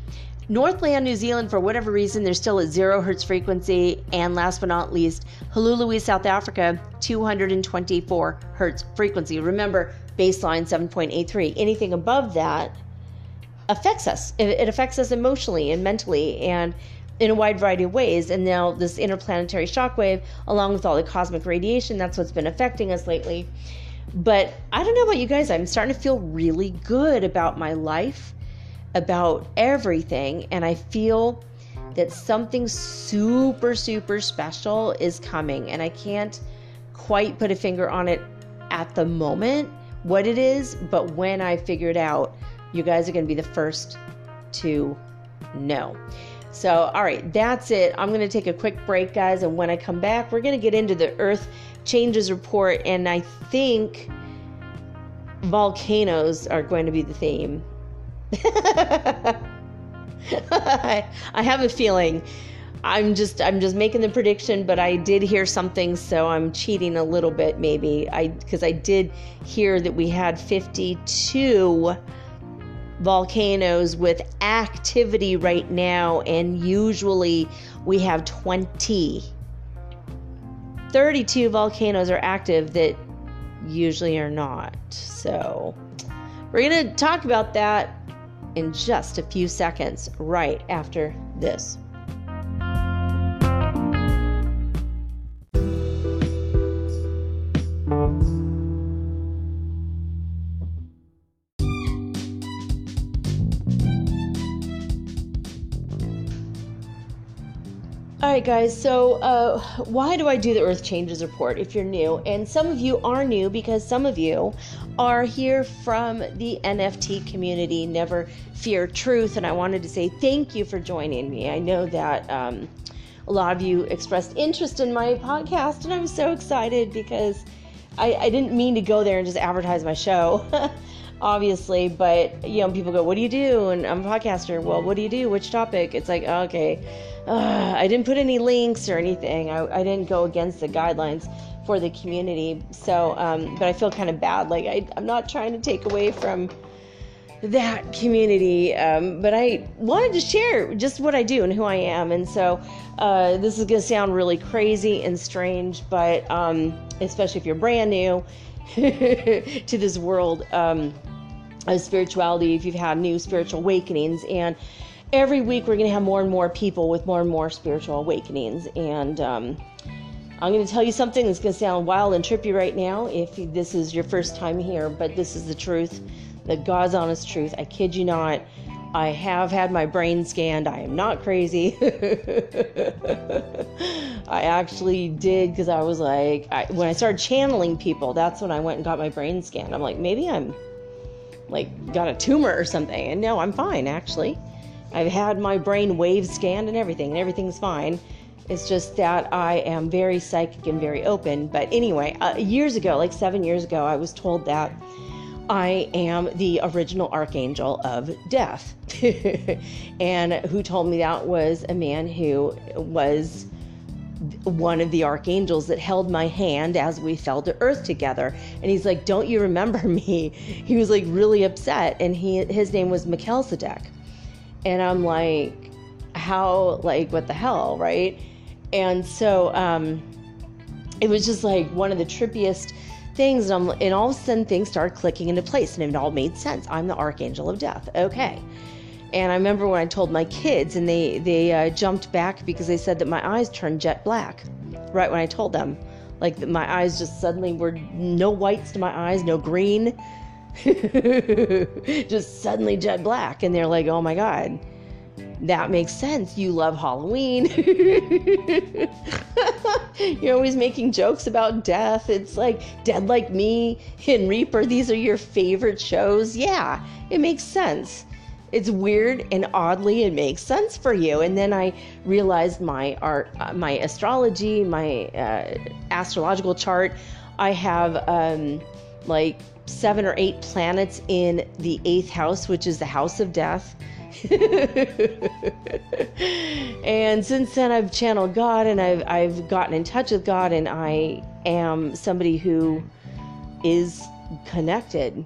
Northland, New Zealand, for whatever reason, they're still at 0 hertz frequency. And last but not least, Hulului, South Africa, 224 hertz frequency. Remember, baseline 7.83. Anything above that affects us. It affects us emotionally and mentally and in a wide variety of ways. And now this interplanetary shockwave, along with all the cosmic radiation, that's what's been affecting us lately. But I don't know about you guys. I'm starting to feel really good about my life, about everything, and I feel that something super, super special is coming, and I can't quite put a finger on it at the moment what it is, but when I figure it out, you guys are going to be the first to know. So, all right, that's it. I'm going to take a quick break, guys, and when I come back, we're going to get into the Earth Changes Report, and I think volcanoes are going to be the theme. I have a feeling. I'm just making the prediction, but I did hear something, so I'm cheating a little bit, maybe. Because I did hear that we had 52 volcanoes with activity right now, and usually we have 20. 32 volcanoes are active that usually are not. So we're going to talk about that in just a few seconds, right after this. All right, guys, so why do I do the Earth Changes Report if you're new? And some of you are new because some of you are here from the NFT community, Never Fear Truth, and I wanted to say thank you for joining me. I know that a lot of you expressed interest in my podcast, and I'm so excited because I didn't mean to go there and just advertise my show, obviously, but, you know, people go, what do you do? And I'm a podcaster. Well, what do you do? Which topic? It's like, okay. I didn't put any links or anything. I didn't go against the guidelines for the community. So, but I feel kind of bad. Like I'm not trying to take away from that community. But I wanted to share just what I do and who I am. And so, this is going to sound really crazy and strange, but, especially if you're brand new to this world, of spirituality, if you've had new spiritual awakenings. And every week we're going to have more and more people with more and more spiritual awakenings, and I'm going to tell you something that's going to sound wild and trippy right now if this is your first time here, but this is the truth, the God's honest truth. I kid you not. I have had my brain scanned. I am not crazy. I actually did, because I was like, when I started channeling people, that's when I went and got my brain scanned. I'm like, maybe I'm like got a tumor or something, and no, I'm fine actually. I've had my brain waves scanned and everything's fine. It's just that I am very psychic and very open. But anyway, years ago, like 7 years ago, I was told that I am the original archangel of death. And who told me that was a man who was one of the archangels that held my hand as we fell to earth together. And he's like, don't you remember me? He was like really upset. And his name was Melchizedek. And I'm like, how, like, what the hell, right? And so it was just like one of the trippiest things. And all of a sudden things started clicking into place, and it all made sense. I'm the archangel of death. Okay. And I remember when I told my kids, and they jumped back because they said that my eyes turned jet black right when I told them. Like, my eyes just suddenly were no whites to my eyes, no green. Just suddenly jet black. And they're like, oh my God, that makes sense. You love Halloween. You're always making jokes about death. It's like Dead Like Me and Reaper. These are your favorite shows. Yeah, it makes sense. It's weird, and oddly, it makes sense for you. And then I realized my art, my astrology, my astrological chart. I have like 7 or 8 planets in the 8th house, which is the house of death. And since then, I've channeled God, and I've gotten in touch with God, and I am somebody who is connected.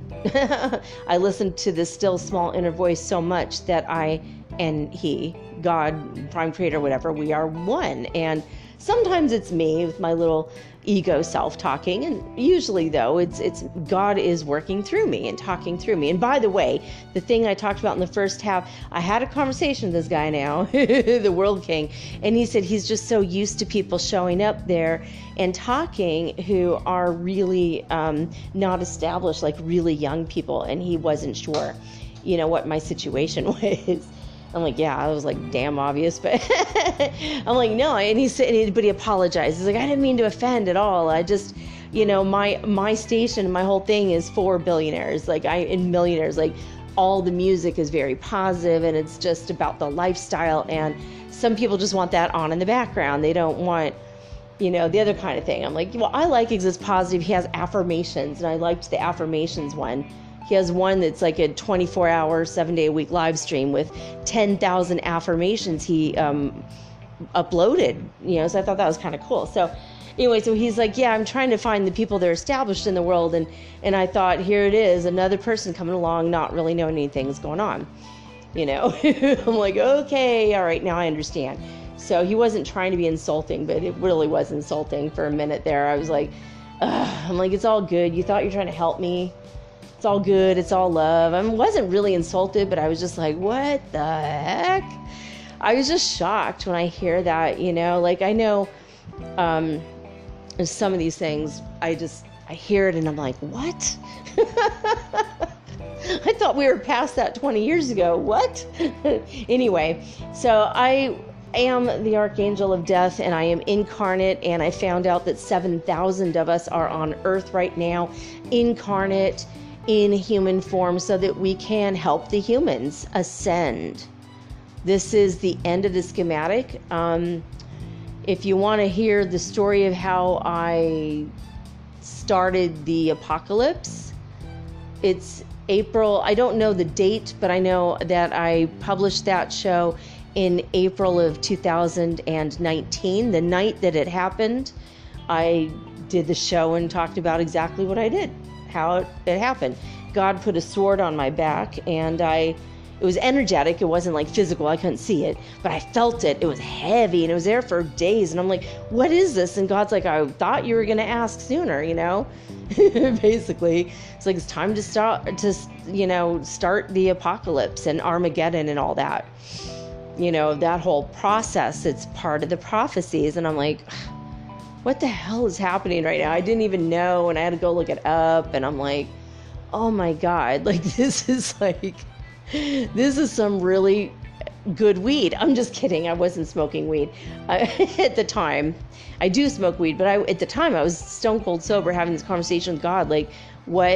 I listen to the still small inner voice so much that I and he, God, prime creator, whatever, we are one. And sometimes it's me with my little ego self talking, and usually though it's God is working through me and talking through me. And by the way, the thing I talked about in the first half, I had a conversation with this guy now, the World King, and he said he's just so used to people showing up there and talking who are really not established, like really young people, and he wasn't sure, you know, what my situation was. I'm like, yeah, I was like, damn obvious, but I'm like, no. And he said, but he apologized. He's like, I didn't mean to offend at all. I just, you know, my station, my whole thing is for billionaires, like and millionaires, like all the music is very positive, and it's just about the lifestyle. And some people just want that on in the background. They don't want, you know, the other kind of thing. I'm like, well, I like Exist Positive. He has affirmations, and I liked the affirmations one. He has one that's like a 24-hour, 7-day-a-week live stream with 10,000 affirmations he uploaded, you know, so I thought that was kind of cool. So anyway, so he's like, yeah, I'm trying to find the people that are established in the world, and I thought, here it is, another person coming along not really knowing anything's going on, you know. I'm like, okay, all right, now I understand. So he wasn't trying to be insulting, but it really was insulting for a minute there. I was like, ugh. I'm like, it's all good. You thought you're trying to help me. It's all good. It's all love. I wasn't really insulted, but I was just like, what the heck? I was just shocked when I hear that, you know, like I know some of these things, I hear it and I'm like, what? I thought we were past that 20 years ago. What? Anyway, so I am the Archangel of Death, and I am incarnate, and I found out that 7,000 of us are on Earth right now, incarnate, in human form, so that we can help the humans ascend. This is the end of the schematic. If you want to hear the story of how I started the apocalypse, it's April. I don't know the date, but I know that I published that show in April of 2019, the night that it happened. I did the show and talked about exactly what I did, how it happened. God put a sword on my back, and it was energetic. It wasn't like physical. I couldn't see it, but I felt it. It was heavy, and it was there for days. And I'm like, what is this? And God's like, I thought you were going to ask sooner, you know. Basically, it's like, it's time to start the apocalypse and Armageddon and all that, you know, that whole process. It's part of the prophecies. And I'm like, what the hell is happening right now? I didn't even know, and I had to go look it up, and I'm like, oh my God, this is some really good weed. I'm just kidding. I wasn't smoking weed at the time. I do smoke weed, but at the time I was stone cold sober having this conversation with God, like what?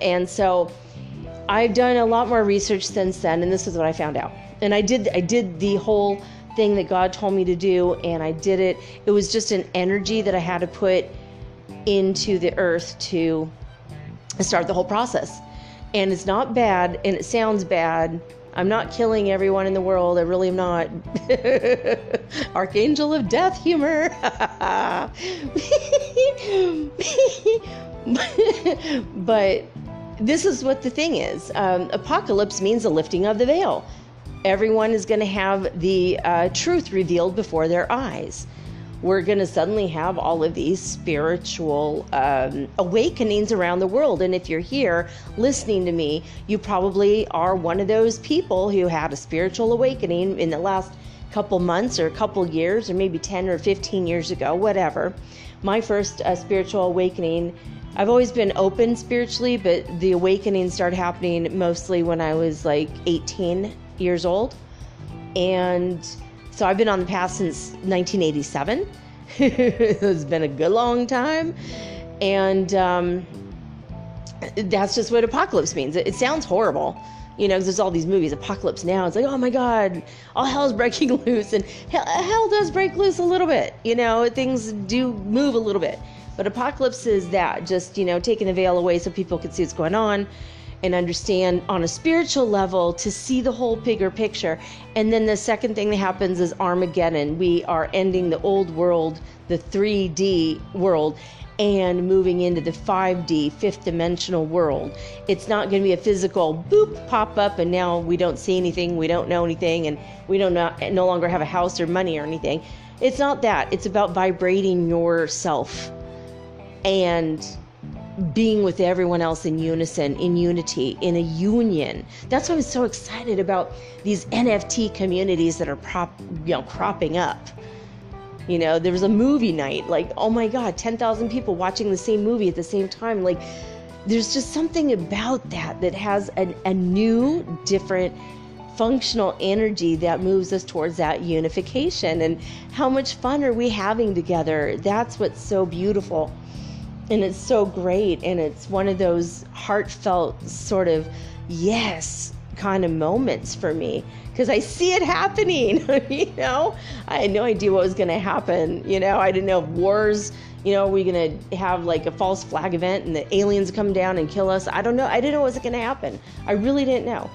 And so I've done a lot more research since then, and this is what I found out. And I did the whole thing that God told me to do, and I did it. It was just an energy that I had to put into the earth to start the whole process. And it's not bad, and it sounds bad. I'm not killing everyone in the world. I really am not. Archangel of Death humor. But this is what the thing is. Apocalypse means the lifting of the veil. Everyone is going to have the truth revealed before their eyes. We're going to suddenly have all of these spiritual awakenings around the world. And if you're here listening to me, you probably are one of those people who had a spiritual awakening in the last couple months or a couple years or maybe 10 or 15 years ago, whatever, my first spiritual awakening. I've always been open spiritually, but the awakening started happening mostly when I was like 18 years old. And so I've been on the path since 1987. It's been a good long time. And that's just what apocalypse means. It sounds horrible. You know, 'cause there's all these movies, Apocalypse Now. It's like, oh my God, all hell's breaking loose. And hell does break loose a little bit. You know, things do move a little bit. But apocalypse is that, just, you know, taking the veil away so people can see what's going on and understand on a spiritual level to see the whole bigger picture. And then the second thing that happens is Armageddon. We are ending the old world, the 3D world, and moving into the 5D, fifth dimensional world. It's not going to be a physical boop pop up and now we don't see anything, we don't know anything, and we don't no longer have a house or money or anything. It's not that. It's about vibrating yourself and being with everyone else in unison, in unity, in a union. That's why I'm so excited about these NFT communities that are cropping up. You know, there was a movie night, like, oh my God, 10,000 people watching the same movie at the same time. Like, there's just something about that has a new, different, functional energy that moves us towards that unification. And how much fun are we having together? That's what's so beautiful. And it's so great. And it's one of those heartfelt sort of yes kind of moments for me, because I see it happening. You know, I had no idea what was going to happen. You know, I didn't know if wars, you know, we're going to have like a false flag event and the aliens come down and kill us. I don't know. I didn't know what was going to happen. I really didn't know.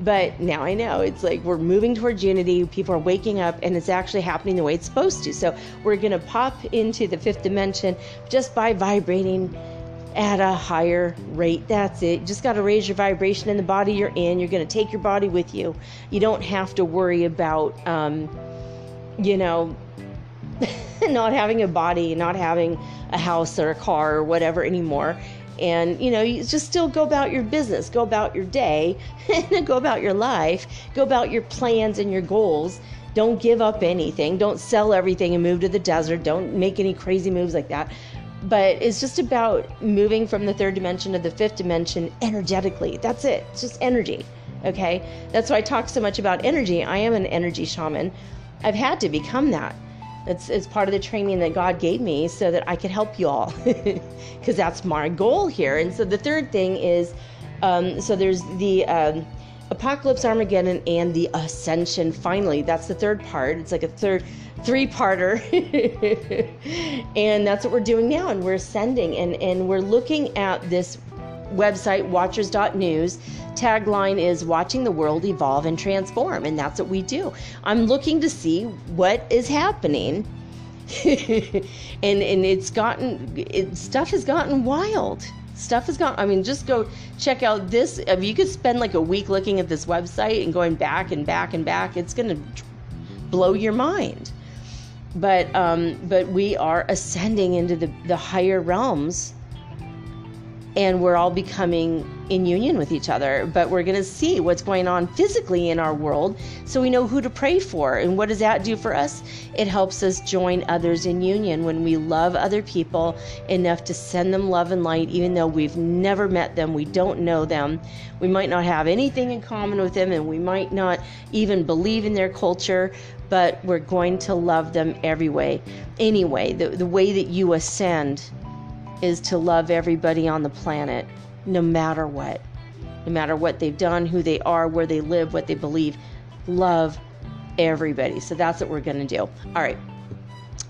But now I know. It's like we're moving towards unity. People are waking up and it's actually happening the way it's supposed to. So we're going to pop into the fifth dimension just by vibrating at a higher rate. That's it. You just got to raise your vibration in the body you're in. You're going to take your body with you. You don't have to worry about, you know, not having a body, not having a house or a car or whatever anymore. And, you know, you just still go about your business, go about your day, go about your life, go about your plans and your goals. Don't give up anything. Don't sell everything and move to the desert. Don't make any crazy moves like that. But it's just about moving from the third dimension to the fifth dimension energetically. That's it. It's just energy. Okay. That's why I talk so much about energy. I am an energy shaman. I've had to become that. It's part of the training that God gave me so that I could help you all, because that's my goal here. And so the third thing is, so there's the Apocalypse, Armageddon, and the Ascension. Finally, that's the third part. It's like a three-parter. And that's what we're doing now. And we're ascending and we're looking at this website, watchers.news. Tagline is watching the world evolve and transform, and that's what we do. I'm looking to see what is happening. and stuff has gotten wild. Stuff has gone. I mean, just go check out this. If you could spend like a week looking at this website and going back and back and back, it's going to blow your mind. But we are ascending into the higher realms, and we're all becoming in union with each other. But we're going to see what's going on physically in our world, so we know who to pray for. And what does that do for us? It helps us join others in union when we love other people enough to send them love and light, even though we've never met them, we don't know them, we might not have anything in common with them, and we might not even believe in their culture, but we're going to love them every way. Anyway, the way that you ascend is to love everybody on the planet, no matter what they've done, who they are, where they live, what they believe. Love everybody. So that's what we're going to do. All right,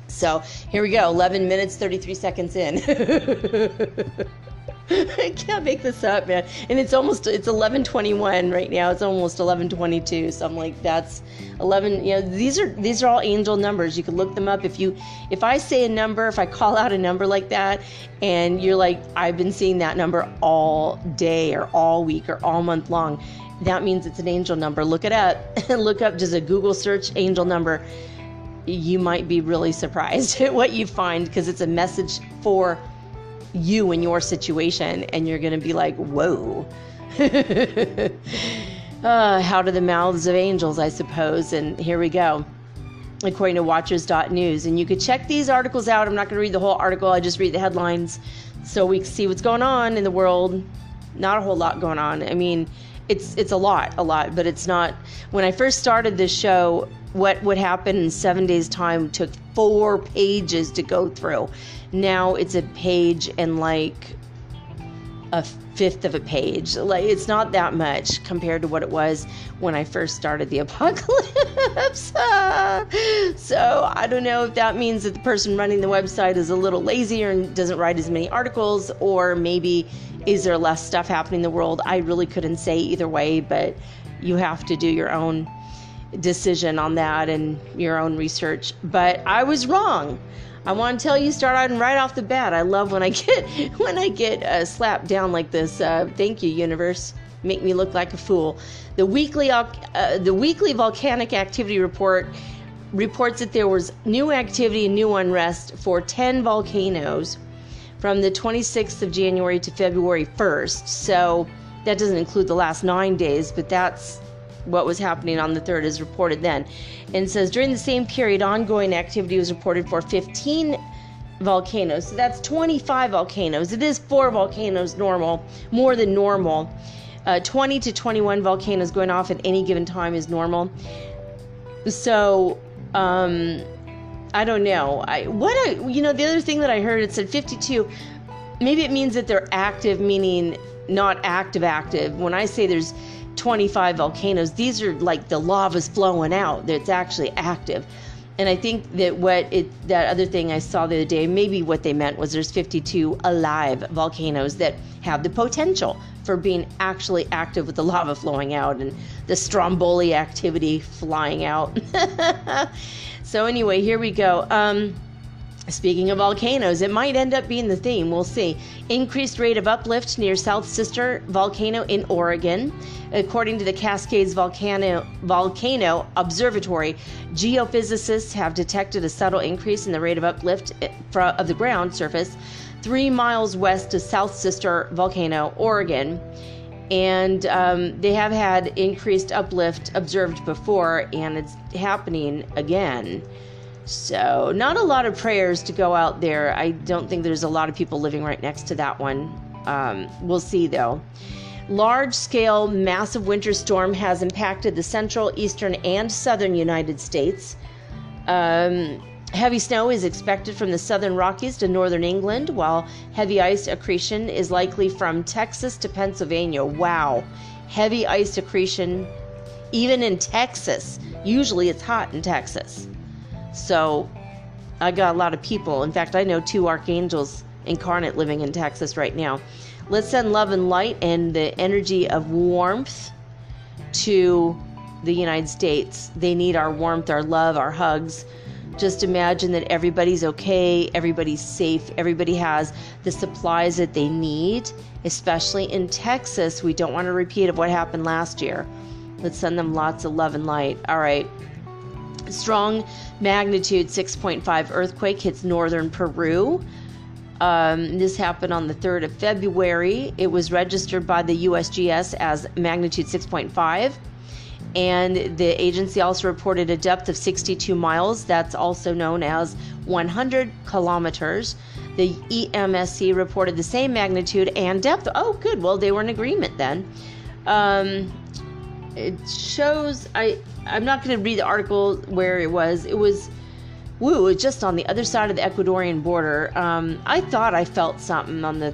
so here we go. 11 minutes 33 seconds in. I can't make this up, man. And it's 11:21 right now. It's almost 11:22. So I'm like, that's 11. You know, these are all angel numbers. You can look them up. If I say a number, if I call out a number like that, and you're like, I've been seeing that number all day or all week or all month long, that means it's an angel number. Look it up. Look up just a Google search angel number. You might be really surprised at what you find, because it's a message for you and your situation, and you're going to be like, whoa. How to the mouths of angels, I suppose. And here we go. according to watchers.news. And you could check these articles out. I'm not going to read the whole article. I just read the headlines so we can see what's going on in the world. Not a whole lot going on. I mean, it's a lot, but it's not. When I first started this show, what would happen in 7 days' time took 4 pages to go through. Now it's a page and like a 1/5 of a page. Like, it's not that much compared to what it was when I first started the apocalypse. So I don't know if that means that the person running the website is a little lazier and doesn't write as many articles, or maybe is there less stuff happening in the world? I really couldn't say either way, but you have to do your own decision on that and your own research. But I was wrong. I want to tell you, start out and right off the bat. I love when I get slapped down like this. Thank you, universe. Make me look like a fool. The weekly volcanic activity report reports that there was new activity and new unrest for 10 volcanoes from the 26th of January to February 1st. So that doesn't include the last 9 days, but that's what was happening on the 3rd is reported then. And it says during the same period, ongoing activity was reported for 15 volcanoes. So that's 25 volcanoes. It is 4 volcanoes normal, more than normal. 20 to 21 volcanoes going off at any given time is normal. So, I don't know. The other thing that I heard, it said 52. Maybe it means that they're active, meaning not active. When I say there's 25 volcanoes, these are like the lava's flowing out. That's actually active. And I think that that other thing I saw the other day, maybe what they meant was there's 52 alive volcanoes that have the potential for being actually active with the lava flowing out and the Stromboli activity flying out. So anyway, here we go. Speaking of volcanoes, it might end up being the theme. We'll see. Increased rate of uplift near South Sister Volcano in Oregon. According to the Cascades Volcano Observatory, geophysicists have detected a subtle increase in the rate of uplift of the ground surface 3 miles west of South Sister Volcano, Oregon. And they have had increased uplift observed before, and it's happening again. So not a lot of prayers to go out there. I don't think there's a lot of people living right next to that one. We'll see, though. Large-scale massive winter storm has impacted the central, eastern, and southern United States. Heavy snow is expected from the southern Rockies to northern England, while heavy ice accretion is likely from Texas to Pennsylvania. Wow. Heavy ice accretion, even in Texas. Usually it's hot in Texas. So I got a lot of people. In fact, I know 2 archangels incarnate living in Texas right now. Let's send love and light and the energy of warmth to the United States. They need our warmth, our love, our hugs. Just imagine that everybody's okay, everybody's safe, everybody has the supplies that they need, especially in Texas. We don't want to repeat of what happened last year. Let's send them lots of love and light. All right. Strong magnitude 6.5 earthquake hits northern Peru. This happened on the 3rd of February. It was registered by the USGS as magnitude 6.5. And the agency also reported a depth of 62 miles. That's also known as 100 kilometers. The EMSC reported the same magnitude and depth. Oh, good. Well, they were in agreement then. It shows, I'm not going to read the article where it was. It was just on the other side of the Ecuadorian border. I thought I felt something on the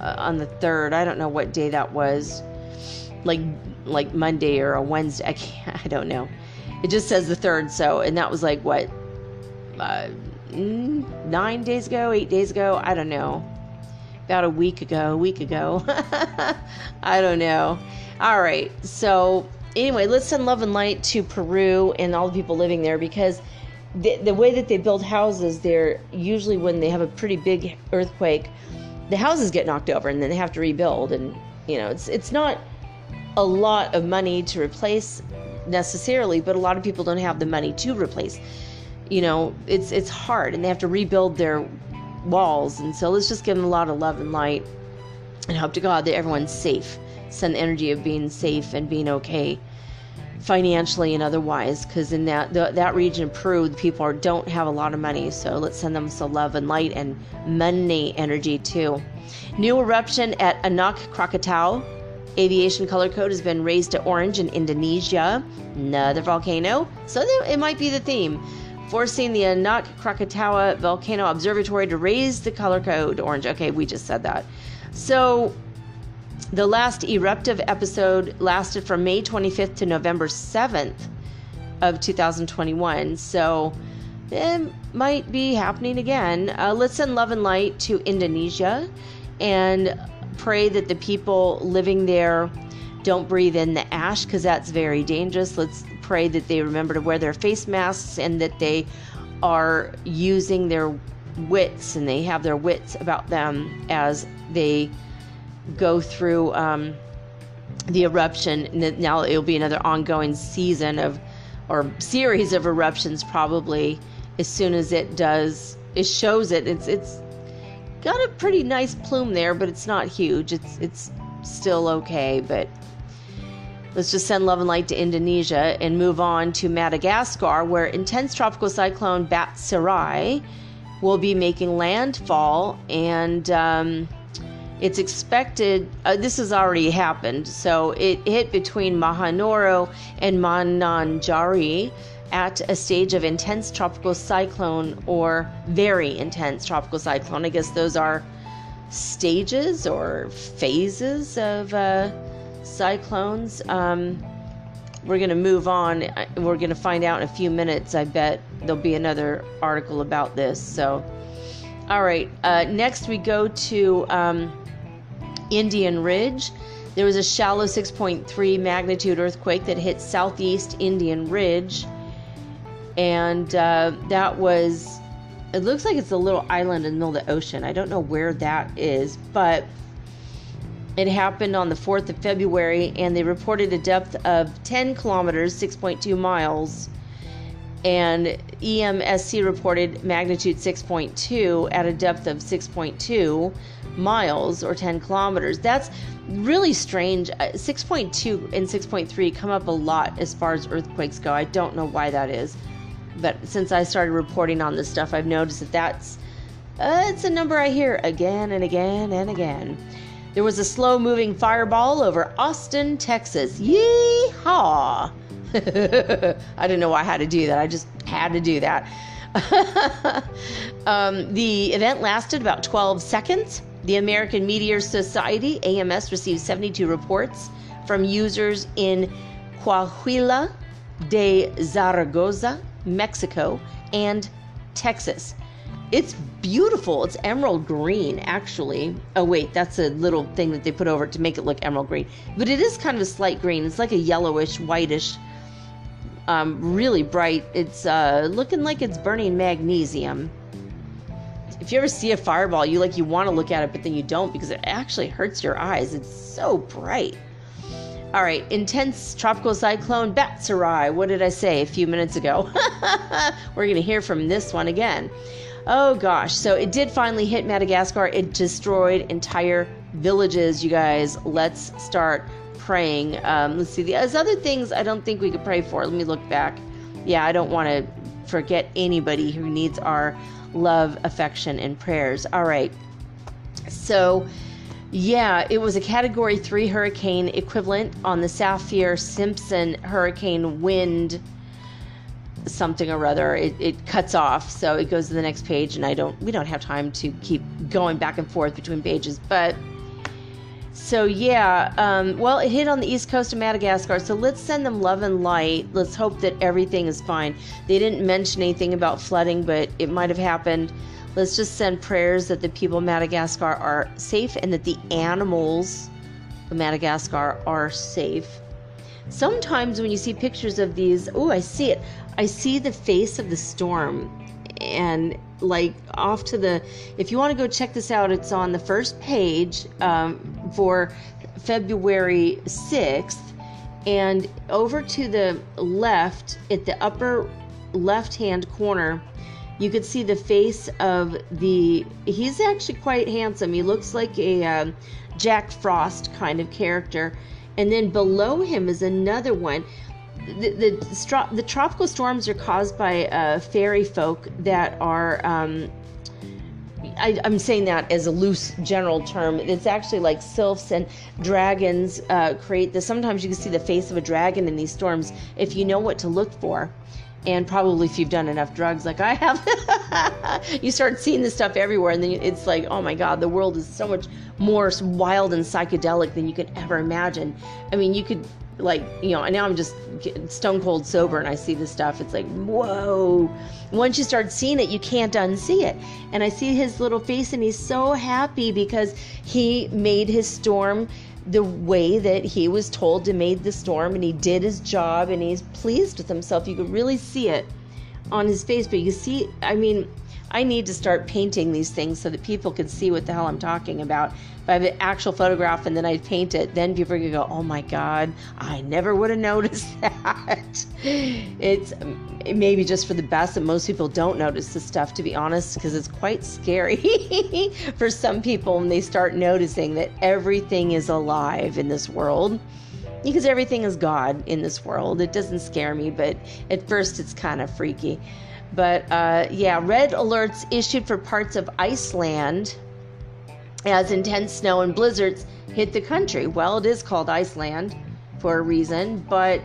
3rd. I don't know what day that was, like Monday or a Wednesday. I don't know. It just says the 3rd. So, and that was like what, 9 days ago, 8 days ago. I don't know. About a week ago. I don't know. All right. So anyway, let's send love and light to Peru and all the people living there, because the way that they build houses there, usually when they have a pretty big earthquake, the houses get knocked over and then they have to rebuild. And, you know, it's not a lot of money to replace necessarily, but a lot of people don't have the money to replace. You know, it's hard and they have to rebuild their walls. And so let's just give them a lot of love and light and hope to God that everyone's safe. Send energy of being safe and being okay. financially and otherwise, because in that region of Peru, the people don't have a lot of money, so let's send them some love and light and money energy too. New eruption at Anak Krakatau. Aviation color code has been raised to orange in Indonesia. Another volcano, so it might be the theme, forcing the Anak Krakatau Volcano Observatory to raise the color code orange. Okay, we just said that. So the last eruptive episode lasted from May 25th to November 7th of 2021. So it might be happening again. Let's send love and light to Indonesia and pray that the people living there don't breathe in the ash, because that's very dangerous. Let's pray that they remember to wear their face masks and that they are using their wits and they have their wits about them as they go through the eruption. Now it'll be another ongoing season of, or series of eruptions probably, as soon as it does. It shows it. It's got a pretty nice plume there, but it's not huge. It's still okay, but let's just send love and light to Indonesia and move on to Madagascar, where intense tropical cyclone Batserai will be making landfall, and it's expected, this has already happened, so it hit between Mahonoro and Mananjari at a stage of intense tropical cyclone, or very intense tropical cyclone. I guess those are stages or phases of cyclones. We're going to move on. We're going to find out in a few minutes. I bet there'll be another article about this. So, all right. Next we go to Indian Ridge. There was a shallow 6.3 magnitude earthquake that hit southeast Indian Ridge. And that was, it looks like it's a little island in the middle of the ocean. I don't know where that is, but it happened on the 4th of February, and they reported a depth of 10 kilometers, 6.2 miles. And EMSC reported magnitude 6.2 at a depth of 6.2 miles or 10 kilometers. That's really strange. 6.2 and 6.3 come up a lot as far as earthquakes go. I don't know why that is. But since I started reporting on this stuff, I've noticed that that's it's a number I hear again and again and again. There was a slow-moving fireball over Austin, Texas. Yee-haw! I didn't know why I had to do that. I just had to do that. The event lasted about 12 seconds. The American Meteor Society, AMS, received 72 reports from users in Coahuila de Zaragoza, Mexico, and Texas. It's beautiful. It's emerald green, actually. Oh, wait, that's a little thing that they put over it to make it look emerald green. But it is kind of a slight green. It's like a yellowish, whitish, really bright. It's looking like it's burning magnesium. If you ever see a fireball, you want to look at it, but then you don't, because it actually hurts your eyes. It's so bright. All right, intense tropical cyclone Batserai. What did I say a few minutes ago? We're going to hear from this one again. Oh, gosh. So it did finally hit Madagascar. It destroyed entire villages, you guys. Let's start praying. Let's see. There's other things I don't think we could pray for. Let me look back. Yeah, I don't want to forget anybody who needs our love, affection, and prayers. All right. So, yeah, it was a Category 3 hurricane equivalent on the Saffir-Simpson hurricane wind something or other. It cuts off, so it goes to the next page, and we don't have time to keep going back and forth between pages. But so yeah, well, it hit on the east coast of Madagascar, so let's send them love and light. Let's hope that everything is fine. They didn't mention anything about flooding, but it might have happened. Let's just send prayers that the people of Madagascar are safe and that the animals of Madagascar are safe. Sometimes when you see pictures of these, I see the face of the storm, and like off to the, if you want to go check this out, it's on the first page for February 6th, and over to the left, at the upper left-hand corner, you could see the face of he's actually quite handsome. He looks like a Jack Frost kind of character, and then below him is another one. the tropical storms are caused by fairy folk that are, I'm saying that as a loose general term. It's actually like sylphs and dragons create this. Sometimes you can see the face of a dragon in these storms if you know what to look for. And probably if you've done enough drugs like I have, you start seeing this stuff everywhere. And then it's like, oh my God, the world is so much more wild and psychedelic than you could ever imagine. I mean, you could like, you know, and now I'm just stone cold sober and I see this stuff. It's like, whoa. Once you start seeing it, you can't unsee it. And I see his little face and he's so happy because he made his storm the way that he was told to make the storm, and he did his job and he's pleased with himself. You could really see it on his face, but you see, I mean, I need to start painting these things so that people can see what the hell I'm talking about. If I have an actual photograph and then I paint it, then people are going to go, oh my God, I never would have noticed that. It's maybe just for the best that most people don't notice this stuff, to be honest, because it's quite scary for some people when they start noticing that everything is alive in this world. Because everything is God in this world. It doesn't scare me, but at first it's kind of freaky. But yeah, red alerts issued for parts of Iceland as intense snow and blizzards hit the country. Well, it is called Iceland for a reason, but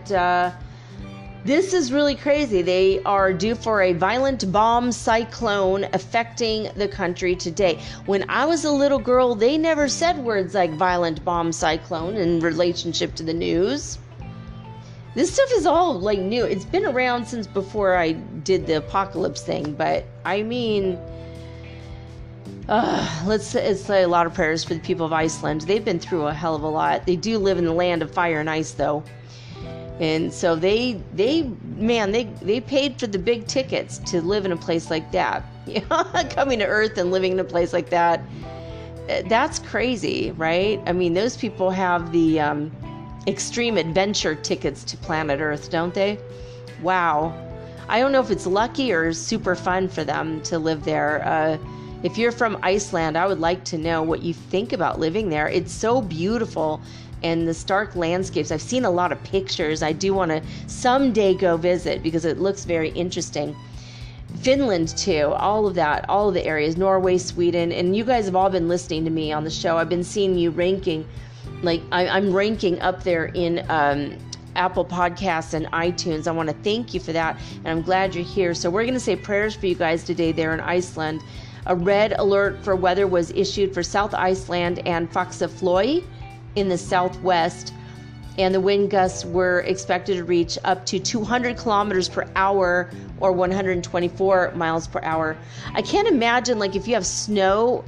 this is really crazy. They are due for a violent bomb cyclone affecting the country today. When I was a little girl, they never said words like violent bomb cyclone in relationship to the news. This stuff is all like new. It's been around since before I did the apocalypse thing, but I mean, let's say a lot of prayers for the people of Iceland. They've been through a hell of a lot. They do live in the land of fire and ice, though. And so they paid for the big tickets to live in a place like that. Coming to Earth and living in a place like that. That's crazy, right? I mean, those people have the extreme adventure tickets to planet Earth, don't they? Wow. I don't know if it's lucky or super fun for them to live there. If you're from Iceland, I would like to know what you think about living there. It's so beautiful, and the stark landscapes. I've seen a lot of pictures. I do want to someday go visit because it looks very interesting. Finland too, all of that, all of the areas, Norway, Sweden, and you guys have all been listening to me on the show. I've been seeing you ranking. Like I'm ranking up there in Apple Podcasts and iTunes. I want to thank you for that, and I'm glad you're here. So we're going to say prayers for you guys today there in Iceland. A red alert for weather was issued for South Iceland and Faxaflói in the southwest, and the wind gusts were expected to reach up to 200 kilometers per hour or 124 miles per hour. I can't imagine, like, if you have snow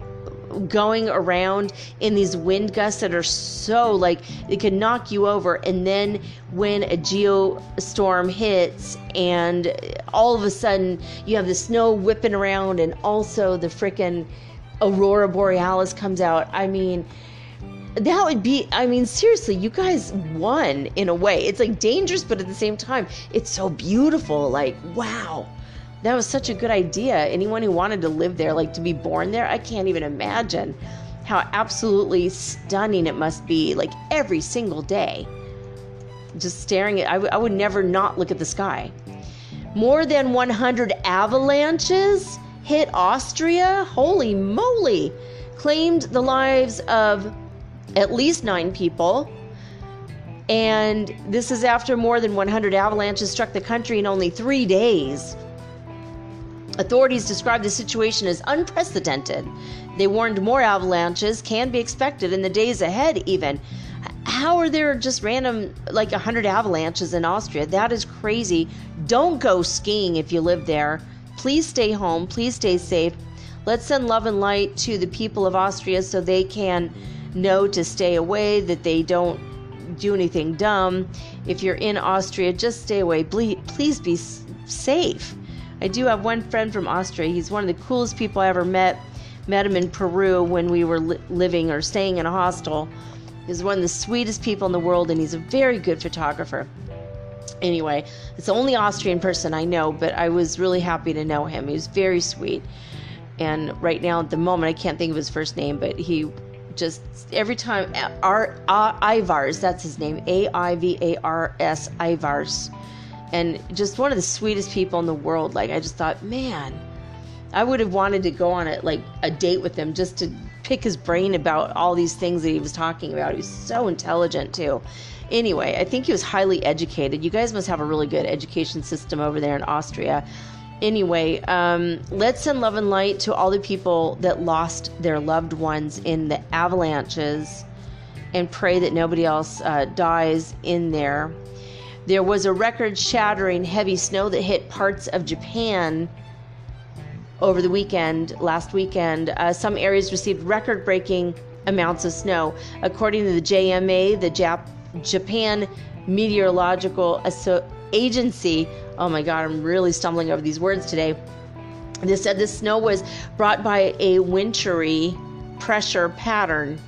going around in these wind gusts that are so, like, it could knock you over, and then when a geostorm hits and all of a sudden you have the snow whipping around and also the frickin' aurora borealis comes out. I mean, that would be, I mean, seriously, you guys won in a way. It's like dangerous, but at the same time it's so beautiful. Like, wow. That was such a good idea. Anyone who wanted to live there, like to be born there, I can't even imagine how absolutely stunning it must be, like every single day. Just staring at, I would never not look at the sky. More than 100 avalanches hit Austria. Holy moly. Claimed the lives of at least 9 people. And this is after more than 100 avalanches struck the country in only 3 days. Authorities described the situation as unprecedented. They warned more avalanches can be expected in the days ahead even. How are there just random, like, 100 avalanches in Austria? That is crazy. Don't go skiing if you live there. Please stay home. Please stay safe. Let's send love and light to the people of Austria so they can know to stay away, that they don't do anything dumb. If you're in Austria, just stay away. Please be safe. I do have one friend from Austria. He's one of the coolest people I ever met. Met him in Peru when we were living or staying in a hostel. He's one of the sweetest people in the world, and he's a very good photographer. Anyway, it's the only Austrian person I know, but I was really happy to know him. He was very sweet. And right now, at the moment, I can't think of his first name, but he just every time, Ivars, that's his name, Aivars, Ivars, and just one of the sweetest people in the world. Like, I just thought, man, I would have wanted to go on a, like, a date with him just to pick his brain about all these things that he was talking about. He was so intelligent, too. Anyway, I think he was highly educated. You guys must have a really good education system over there in Austria. Anyway, let's send love and light to all the people that lost their loved ones in the avalanches and pray that nobody else dies in there. There was a record-shattering heavy snow that hit parts of Japan over the weekend, last weekend. Some areas received record-breaking amounts of snow. According to the JMA, the Japan Meteorological Agency, oh my God, I'm really stumbling over these words today. They said the snow was brought by a wintry pressure pattern.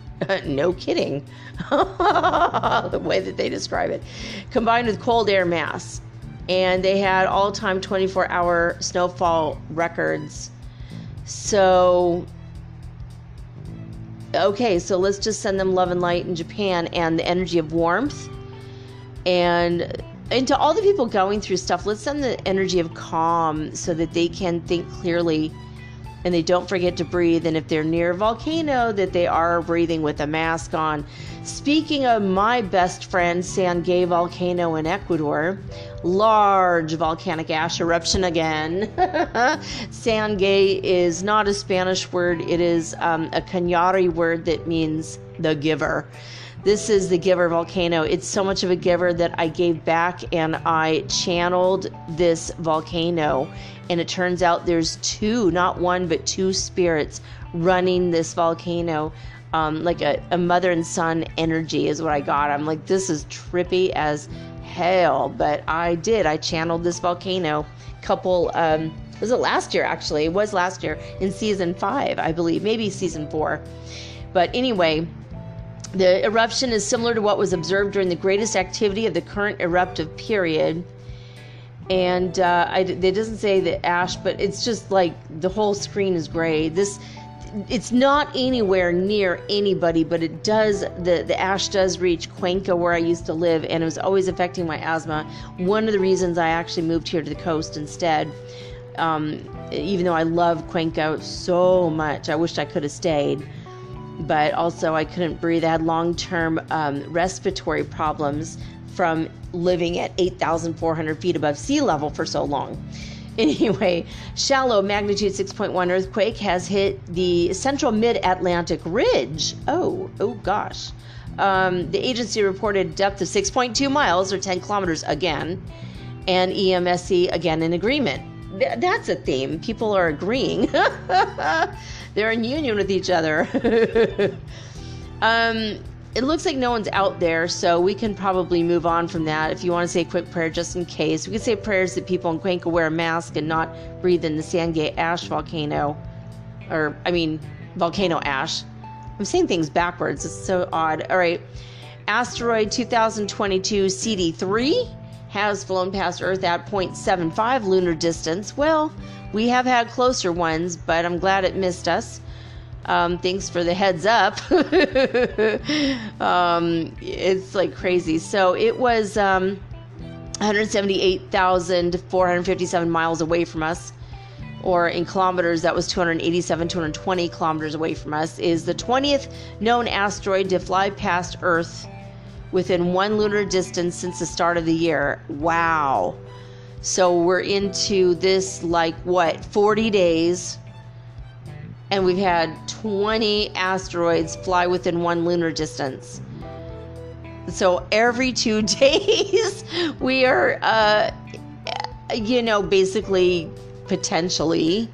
No kidding. The way that they describe it. Combined with cold air mass. And they had all-time 24-hour snowfall records. So, okay, so let's just send them love and light in Japan and the energy of warmth. And to all the people going through stuff, let's send the energy of calm so that they can think clearly and they don't forget to breathe. And if they're near a volcano, that they are breathing with a mask on. Speaking of my best friend, Sangay volcano in Ecuador, large volcanic ash eruption again. Sangay is not a Spanish word. It is a Cañari word that means the giver. This is the giver volcano. It's so much of a giver that I gave back and I channeled this volcano. And it turns out there's two, not one, but two spirits running this volcano. Like a mother and son energy is what I got. I'm like, this is trippy as hell. But I did. I channeled this volcano couple, was it last year actually? It was last year in season 5, I believe. Maybe season 4. But anyway, the eruption is similar to what was observed during the greatest activity of the current eruptive period. And it doesn't say the ash, but it's just like the whole screen is gray. It's not anywhere near anybody, but it does, the ash does reach Cuenca, where I used to live, and it was always affecting my asthma. One of the reasons I actually moved here to the coast instead, even though I love Cuenca so much, I wished I could have stayed. But also I couldn't breathe. I had long-term respiratory problems from living at 8,400 feet above sea level for so long. Anyway, shallow magnitude 6.1 earthquake has hit the central mid-Atlantic ridge. Oh gosh. The agency reported a depth of 6.2 miles or 10 kilometers again, and EMSC again in agreement. That's a theme. People are agreeing. They're in union with each other. It looks like no one's out there, so we can probably move on from that. If you want to say a quick prayer, just in case. We can say prayers that people in Cuenca wear a mask and not breathe in the Sangay ash volcano. Volcano ash. I'm saying things backwards. It's so odd. All right. Asteroid 2022 CD3 has flown past Earth at 0.75 lunar distance. Well, we have had closer ones, but I'm glad it missed us. Thanks for the heads up. It's like crazy. So it was 178,457 miles away from us, or in kilometers, that was 220 kilometers away from us. It is the 20th known asteroid to fly past Earth within one lunar distance since the start of the year. Wow. So we're into this, 40 days, and we've had 20 asteroids fly within one lunar distance. So every 2 days, we are, basically, potentially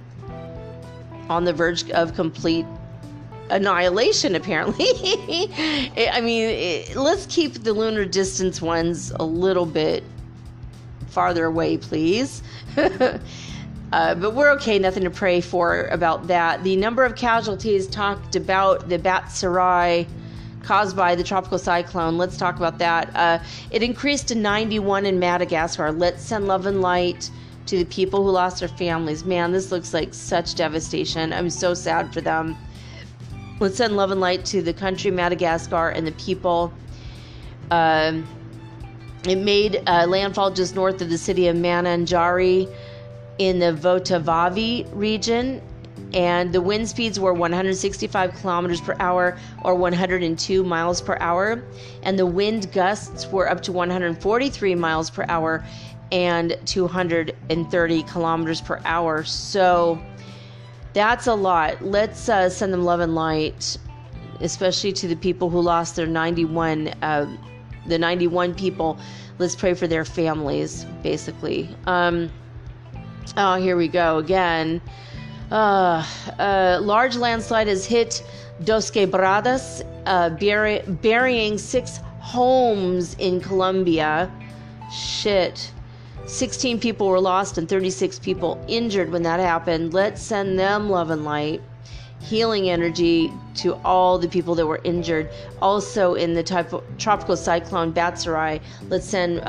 on the verge of complete annihilation, apparently. Let's keep the lunar distance ones a little bit farther away, please. But we're okay, nothing to pray for about that. The number of casualties talked about, the Batsarai caused by the tropical cyclone, let's talk about that. It increased to 91 in Madagascar. Let's send love and light to the people who lost their families. Man, this looks like such devastation. I'm so sad for them. Let's send love and light to the country, Madagascar, and the people. It made landfall just north of the city of Mananjari in the Votavavi region, and the wind speeds were 165 kilometers per hour or 102 miles per hour, and the wind gusts were up to 143 miles per hour and 230 kilometers per hour. So that's a lot. Let's send them love and light, especially to the people who lost their 91 people. Let's pray for their families, basically. Oh, here we go again. Large landslide has hit Dos Quebradas, burying 6 homes in Colombia. Shit. 16 people were lost and 36 people injured when that happened. Let's send them love and light, healing energy to all the people that were injured. Also in the tropical cyclone Batsarai, let's send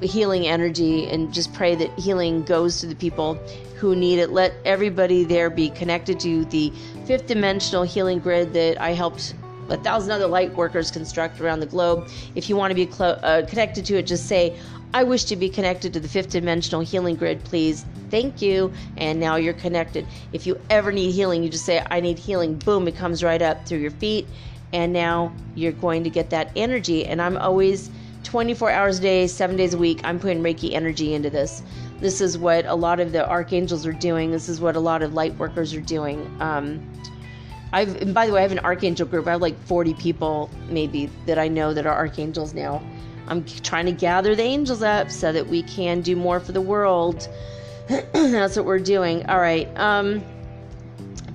healing energy and just pray that healing goes to the people who need it. Let everybody there be connected to the 5th dimensional healing grid that I helped 1,000 other light workers construct around the globe. If you want to be connected to it, just say, I wish to be connected to the 5th dimensional healing grid, please. Thank you. And now you're connected. If you ever need healing, you just say, I need healing. Boom, it comes right up through your feet. And now you're going to get that energy. And I'm always 24 hours a day, 7 days a week, I'm putting Reiki energy into this. This is what a lot of the archangels are doing. This is what a lot of light workers are doing. And by the way, I have an archangel group. I have like 40 people maybe that I know that are archangels now. I'm trying to gather the angels up so that we can do more for the world. That's what we're doing. All right.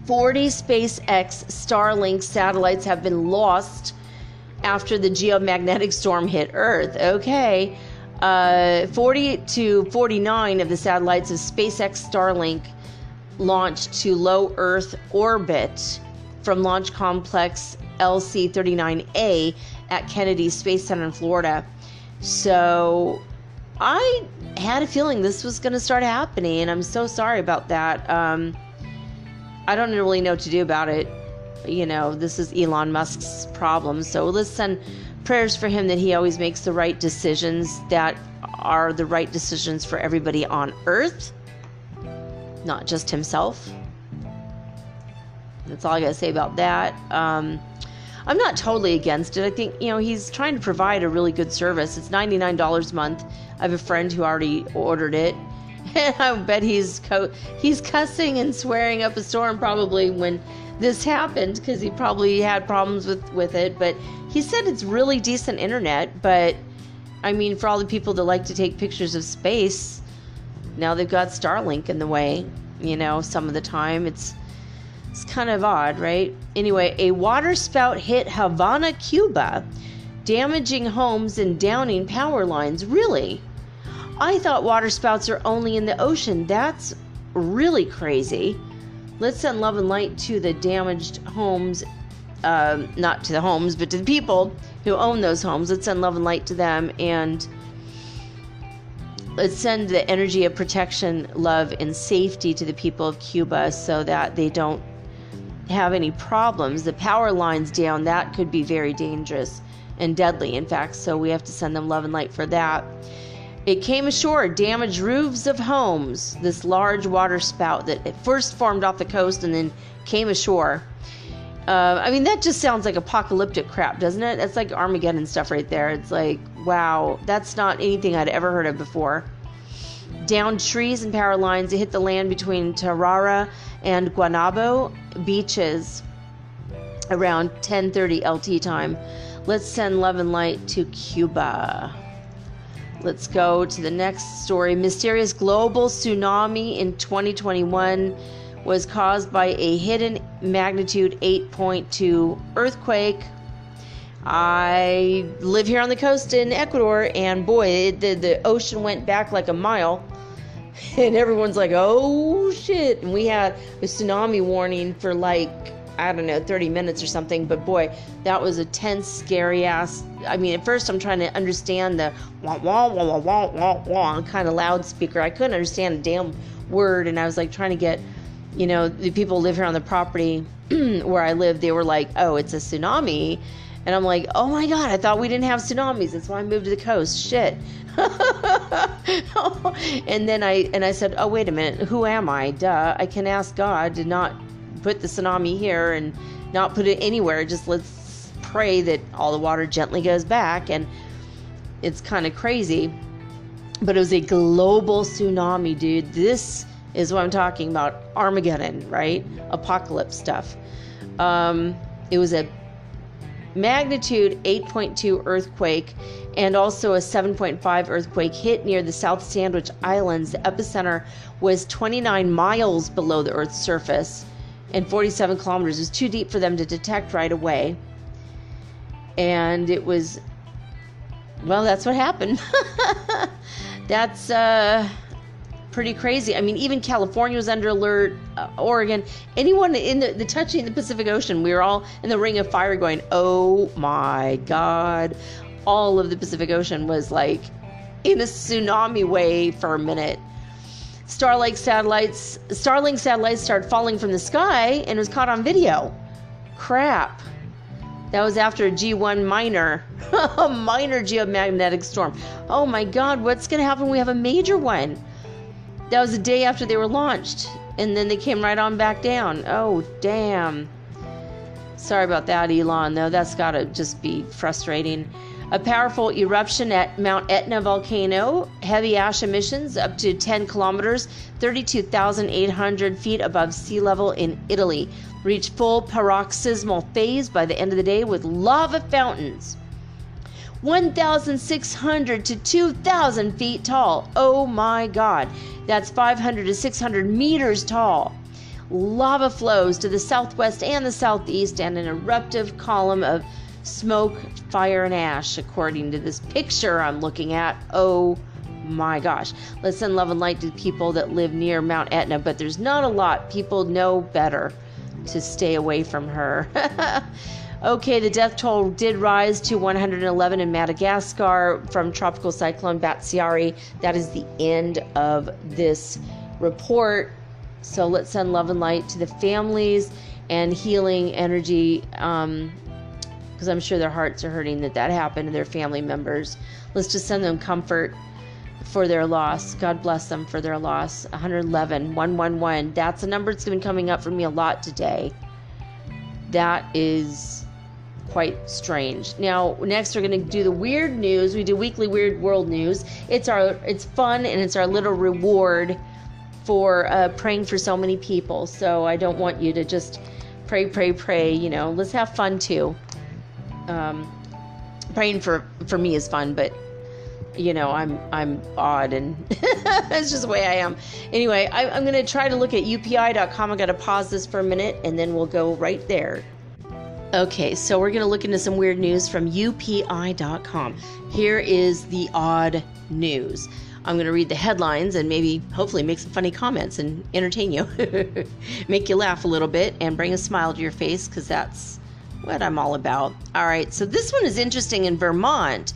40 SpaceX Starlink satellites have been lost after the geomagnetic storm hit Earth. Okay. 40 to 49 of the satellites of SpaceX Starlink launched to low Earth orbit from Launch Complex LC-39A at Kennedy Space Center in Florida. So I had a feeling this was going to start happening, and I'm so sorry about that. I don't really know what to do about it. You know, this is Elon Musk's problem. So let's send prayers for him that he always makes the right decisions that are the right decisions for everybody on Earth, not just himself. That's all I got to say about that. I'm not totally against it. I think, you know, he's trying to provide a really good service. It's $99 a month. I have a friend who already ordered it. And I bet he's cussing and swearing up a storm probably when this happened, because he probably had problems with it. But he said it's really decent internet. But, I mean, for all the people that like to take pictures of space, now they've got Starlink in the way, you know, some of the time. It's kind of odd, right? Anyway, a waterspout hit Havana, Cuba, damaging homes and downing power lines. Really? I thought waterspouts are only in the ocean. That's really crazy. Let's send love and light to the damaged homes, not to the homes, but to the people who own those homes. Let's send love and light to them, and let's send the energy of protection, love, and safety to the people of Cuba so that they don't have any problems. The power lines down, that could be very dangerous and deadly, in fact, so we have to send them love and light for that. It came ashore, damaged roofs of homes, this large waterspout that at first formed off the coast and then came ashore. I mean, that just sounds like apocalyptic crap, doesn't it? That's like Armageddon stuff right there. It's like, wow, that's not anything I'd ever heard of before. Downed trees and power lines. It hit the land between Tarara and Guanabo beaches around 10:30 LT time. Let's send love and light to Cuba. Let's go to the next story. Mysterious global tsunami in 2021 was caused by a hidden magnitude 8.2 earthquake. I live here on the coast in Ecuador, and boy, the ocean went back like a mile, and everyone's like, oh shit, and we had a tsunami warning for like, I don't know, 30 minutes or something, but boy, that was a tense, scary ass. I mean, at first I'm trying to understand the wah, wah, wah, wah, wah, wah, kind of loudspeaker. I couldn't understand a damn word, and I was like trying to get you know, the people live here on the property where I live, they were like, oh, it's a tsunami. And I'm like, oh my God, I thought we didn't have tsunamis. That's why I moved to the coast. Shit. And then I said, oh, wait a minute. Who am I? Duh. I can ask God to not put the tsunami here and not put it anywhere. Just let's pray that all the water gently goes back. And it's kind of crazy, but it was a global tsunami, dude. This is what I'm talking about. Armageddon, right? Apocalypse stuff. It was a magnitude 8.2 earthquake, and also a 7.5 earthquake hit near the South Sandwich Islands. The epicenter was 29 miles below the Earth's surface and 47 kilometers. It was too deep for them to detect right away. And it was, well, that's what happened. That's pretty crazy. I mean, even California was under alert, Oregon, anyone in the touching the Pacific Ocean, we were all in the ring of fire going, oh my God. All of the Pacific Ocean was like in a tsunami wave for a minute. Starlink satellites started falling from the sky and was caught on video. Crap. That was after a G1 minor, a minor geomagnetic storm. Oh my God, what's going to happen when we have a major one? That was the day after they were launched, and then they came right on back down. Oh, damn. Sorry about that, Elon, though. That's got to just be frustrating. A powerful eruption at Mount Etna volcano, heavy ash emissions up to 10 kilometers, 32,800 feet above sea level in Italy, reached full paroxysmal phase by the end of the day with lava fountains. 1,600 to 2,000 feet tall. Oh my God. That's 500 to 600 meters tall. Lava flows to the southwest and the southeast, and an eruptive column of smoke, fire, and ash, according to this picture I'm looking at. Oh my gosh. Let's send love and light to people that live near Mount Etna, but there's not a lot. People know better to stay away from her. Okay, the death toll did rise to 111 in Madagascar from Tropical Cyclone Batsiari. That is the end of this report. So let's send love and light to the families and healing energy, because I'm sure their hearts are hurting that happened to their family members. Let's just send them comfort for their loss. God bless them for their loss. 111, 111. That's a number that's been coming up for me a lot today. That is quite strange. Now, next we're going to do the weird news. We do weekly weird world news. It's fun, and it's our little reward for praying for so many people. So I don't want you to just pray. You know, let's have fun too. Praying for me is fun, but you know, I'm odd, and that's just the way I am. Anyway, I'm going to try to look at UPI.com. I've got to pause this for a minute, and then we'll go right there. Okay, so we're going to look into some weird news from UPI.com. Here is the odd news. I'm going to read the headlines and maybe, hopefully, make some funny comments and entertain you. Make you laugh a little bit and bring a smile to your face, because that's what I'm all about. All right, so this one is interesting. In Vermont,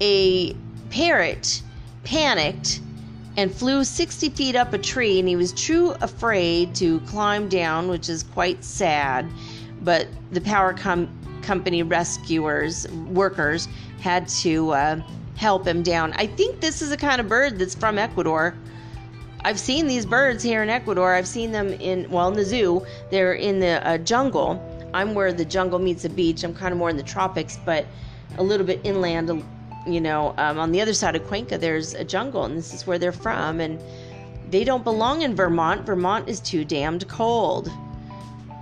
a parrot panicked and flew 60 feet up a tree, and he was too afraid to climb down, which is quite sad. But the power company workers had to help him down. I think this is a kind of bird that's from Ecuador. I've seen these birds here in Ecuador. I've seen them in the zoo. They're in the jungle. I'm where the jungle meets the beach. I'm kind of more in the tropics, but a little bit inland. You know, on the other side of Cuenca, there's a jungle, and this is where they're from, and they don't belong in Vermont. Vermont is too damned cold.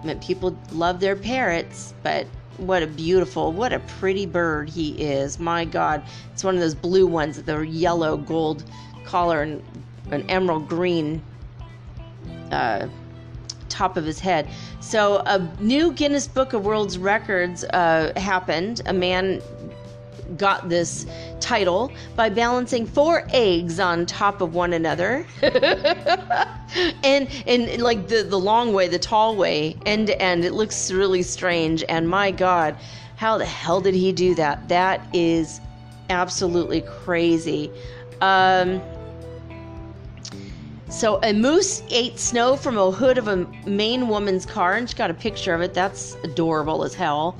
I mean, people love their parrots, but what a pretty bird he is. My God, it's one of those blue ones with a yellow gold collar and an emerald green top of his head. So a new Guinness Book of World Records happened. A man got this title by balancing 4 eggs on top of one another and like the long way, the tall way, end to end. It looks really strange, and my God, how the hell did he do that? That is absolutely crazy. So a moose ate snow from a hood of a Maine woman's car, and she got a picture of it. That's adorable as hell.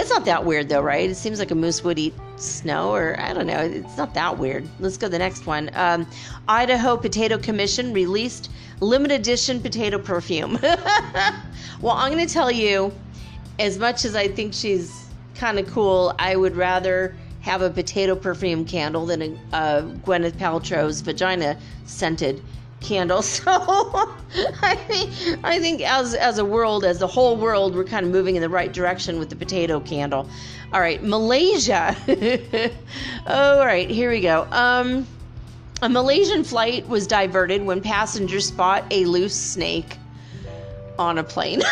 It's not that weird though, right? It seems like a moose would eat snow, or I don't know. It's not that weird. Let's go to the next one. Idaho Potato Commission released limited edition potato perfume. Well, I'm going to tell you, as much as I think she's kind of cool, I would rather have a potato perfume candle than a Gwyneth Paltrow's vagina scented candle. So I think as the whole world, we're kind of moving in the right direction with the potato candle. All right, Malaysia. All right, here we go. A Malaysian flight was diverted when passengers spot a loose snake on a plane.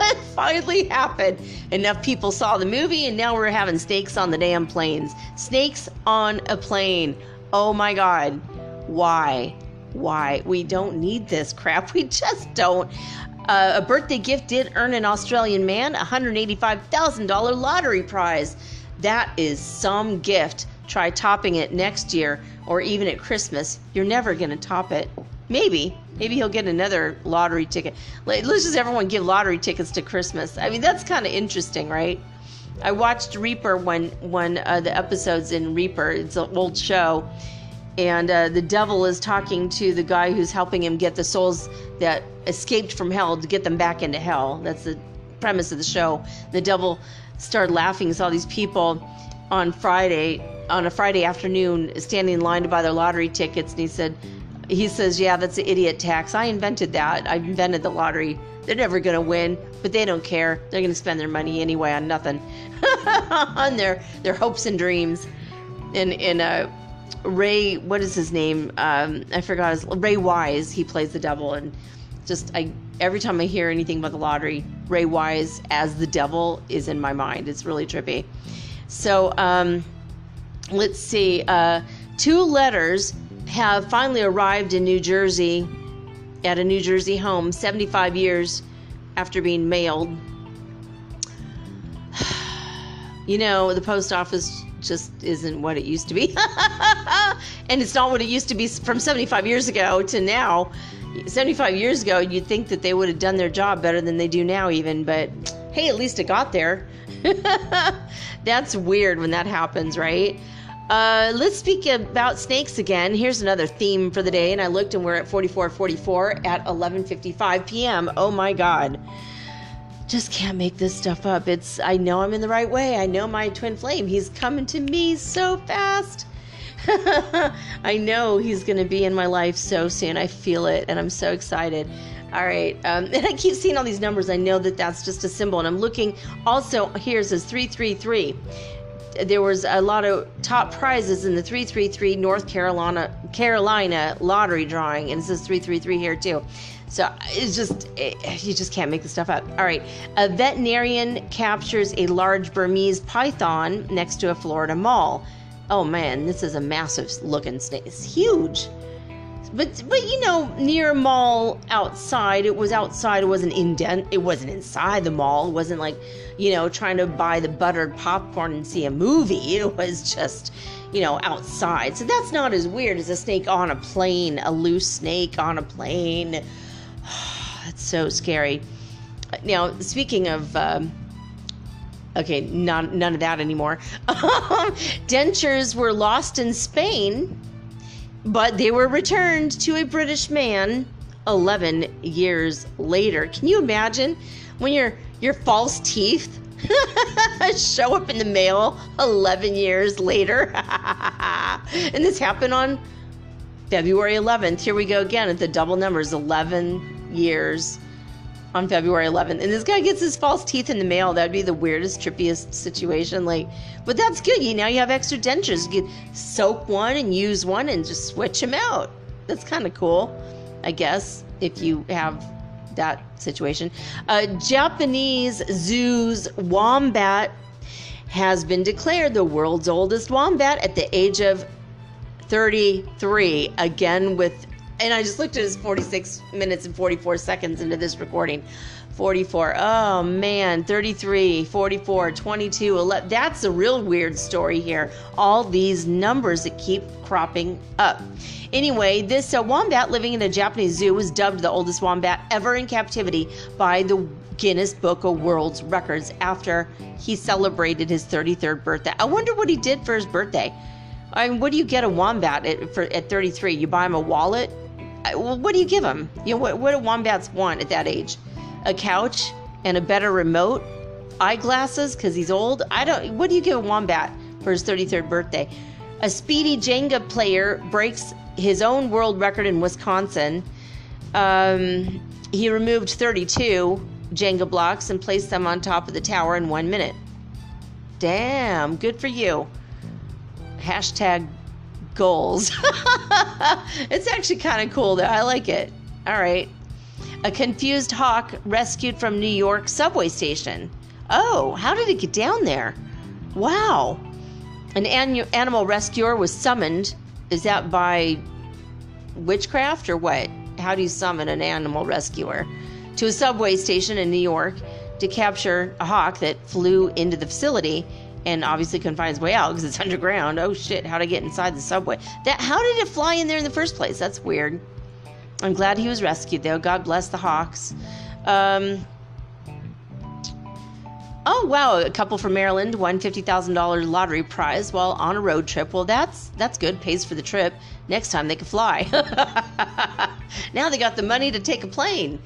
It finally happened. Enough people saw the movie, and now we're having snakes on the damn planes. Snakes on a plane. Oh my God. Why? We don't need this crap. We just don't. A birthday gift did earn an Australian man a $185,000 lottery prize. That is some gift. Try topping it next year or even at Christmas. You're never going to top it. Maybe he'll get another lottery ticket. Let's just everyone give lottery tickets to Christmas. I mean, that's kind of interesting, right? I watched Reaper, one of the episodes in Reaper. It's an old show. And the devil is talking to the guy who's helping him get the souls that escaped from hell to get them back into hell. That's the premise of the show. The devil started laughing. He saw these people on a Friday afternoon standing in line to buy their lottery tickets. And he says, yeah, that's the idiot tax. I invented that. I invented the lottery. They're never going to win, but they don't care. They're going to spend their money anyway on nothing, on their hopes and dreams. And Ray, what is his name? I forgot. Ray Wise. He plays the devil. And just every time I hear anything about the lottery, Ray Wise as the devil is in my mind. It's really trippy. So let's see. Two letters have finally arrived in New Jersey at a New Jersey home 75 years after being mailed. You know, the post office just isn't what it used to be. And it's not what it used to be from 75 years ago to now. 75 years ago, you'd think that they would have done their job better than they do now even, but hey, at least it got there. That's weird when that happens, right? Let's speak about snakes again. Here's another theme for the day, and I looked, and we're at 44:44 at 11:55 p.m. Oh my God, just can't make this stuff up. I know I'm in the right way. I know my twin flame. He's coming to me so fast. I know he's going to be in my life so soon. I feel it, and I'm so excited. All right, and I keep seeing all these numbers. I know that that's just a symbol, and I'm looking. Also, here it says 333. There was a lot of top prizes in the 333 North Carolina lottery drawing, and it says 333 here too. So it's just, you just can't make this stuff up. All right. A veterinarian captures a large Burmese python next to a Florida mall. Oh man, this is a massive looking snake. It's huge. But you know, near a mall outside, it was outside, it wasn't indent, it wasn't inside the mall, it wasn't like, you know, trying to buy the buttered popcorn and see a movie, it was just, you know, outside. So that's not as weird as a snake on a plane, a loose snake on a plane. That's so scary. Now, speaking of, okay, none of that anymore. Dentures were lost in Spain, but they were returned to a British man 11 years later. Can you imagine when your false teeth show up in the mail 11 years later? And this happened on February 11th. Here we go again at the double numbers, 11 years on February 11th. And this guy gets his false teeth in the mail. That'd be the weirdest, trippiest situation. But that's good. Now you have extra dentures. You can soak one and use one and just switch them out. That's kind of cool, I guess, if you have that situation. Japanese zoo's wombat has been declared the world's oldest wombat at the age of 33. Again, with And I just looked at his 46 minutes and 44 seconds into this recording. 44. Oh, man. 33, 44, 22, 11. That's a real weird story here. All these numbers that keep cropping up. Anyway, this wombat living in a Japanese zoo was dubbed the oldest wombat ever in captivity by the Guinness Book of World Records after he celebrated his 33rd birthday. I wonder what he did for his birthday. I mean, what do you get a wombat at 33? You buy him a wallet? Well, what do you give him? You know, what do wombats want at that age? A couch and a better remote? Eyeglasses because he's old? What do you give a wombat for his 33rd birthday? A speedy Jenga player breaks his own world record in Wisconsin. He removed 32 Jenga blocks and placed them on top of the tower in 1 minute. Damn, good for you. Hashtag goals. It's actually kind of cool though. I like it. All right. A confused hawk rescued from New York subway station. Oh, how did it get down there? Wow. An animal rescuer was summoned. Is that by witchcraft or what? How do you summon an animal rescuer? To a subway station in New York to capture a hawk that flew into the facility and obviously couldn't find its way out because it's underground. Oh shit, how'd I get inside the subway? How did it fly in there in the first place? That's weird. I'm glad he was rescued though. God bless the hawks. Oh wow, a couple from Maryland won $50,000 lottery prize while on a road trip. Well, that's good. Pays for the trip. Next time they can fly. Now they got the money to take a plane.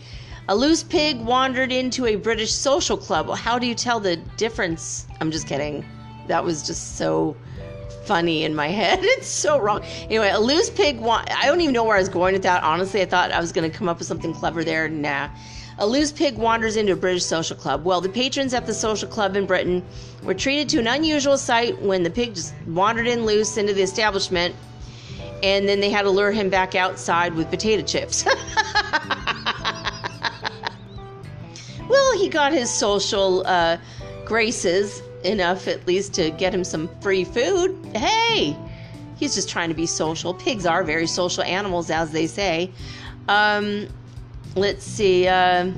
A loose pig wandered into a British social club. Well, how do you tell the difference? I'm just kidding. That was just so funny in my head. It's so wrong. Anyway, a loose pig. I don't even know where I was going with that. Honestly, I thought I was going to come up with something clever there. Nah. A loose pig wanders into a British social club. Well, the patrons at the social club in Britain were treated to an unusual sight when the pig just wandered in loose into the establishment. And then they had to lure him back outside with potato chips. Well, he got his social graces enough, at least, to get him some free food. Hey, he's just trying to be social. Pigs are very social animals, as they say. Let's see. A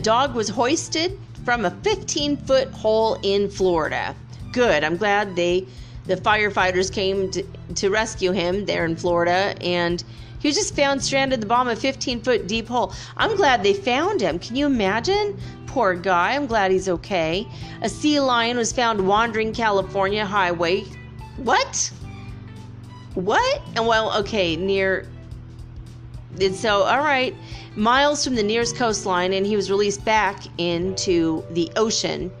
dog was hoisted from a 15-foot hole in Florida. Good. I'm glad the firefighters came to rescue him there in Florida, and he was just found stranded at the bottom of a 15-foot deep hole. I'm glad they found him. Can you imagine? Poor guy. I'm glad he's okay. A sea lion was found wandering California highway. What? What? Well, okay, near. And so, all right, miles from the nearest coastline, and he was released back into the ocean,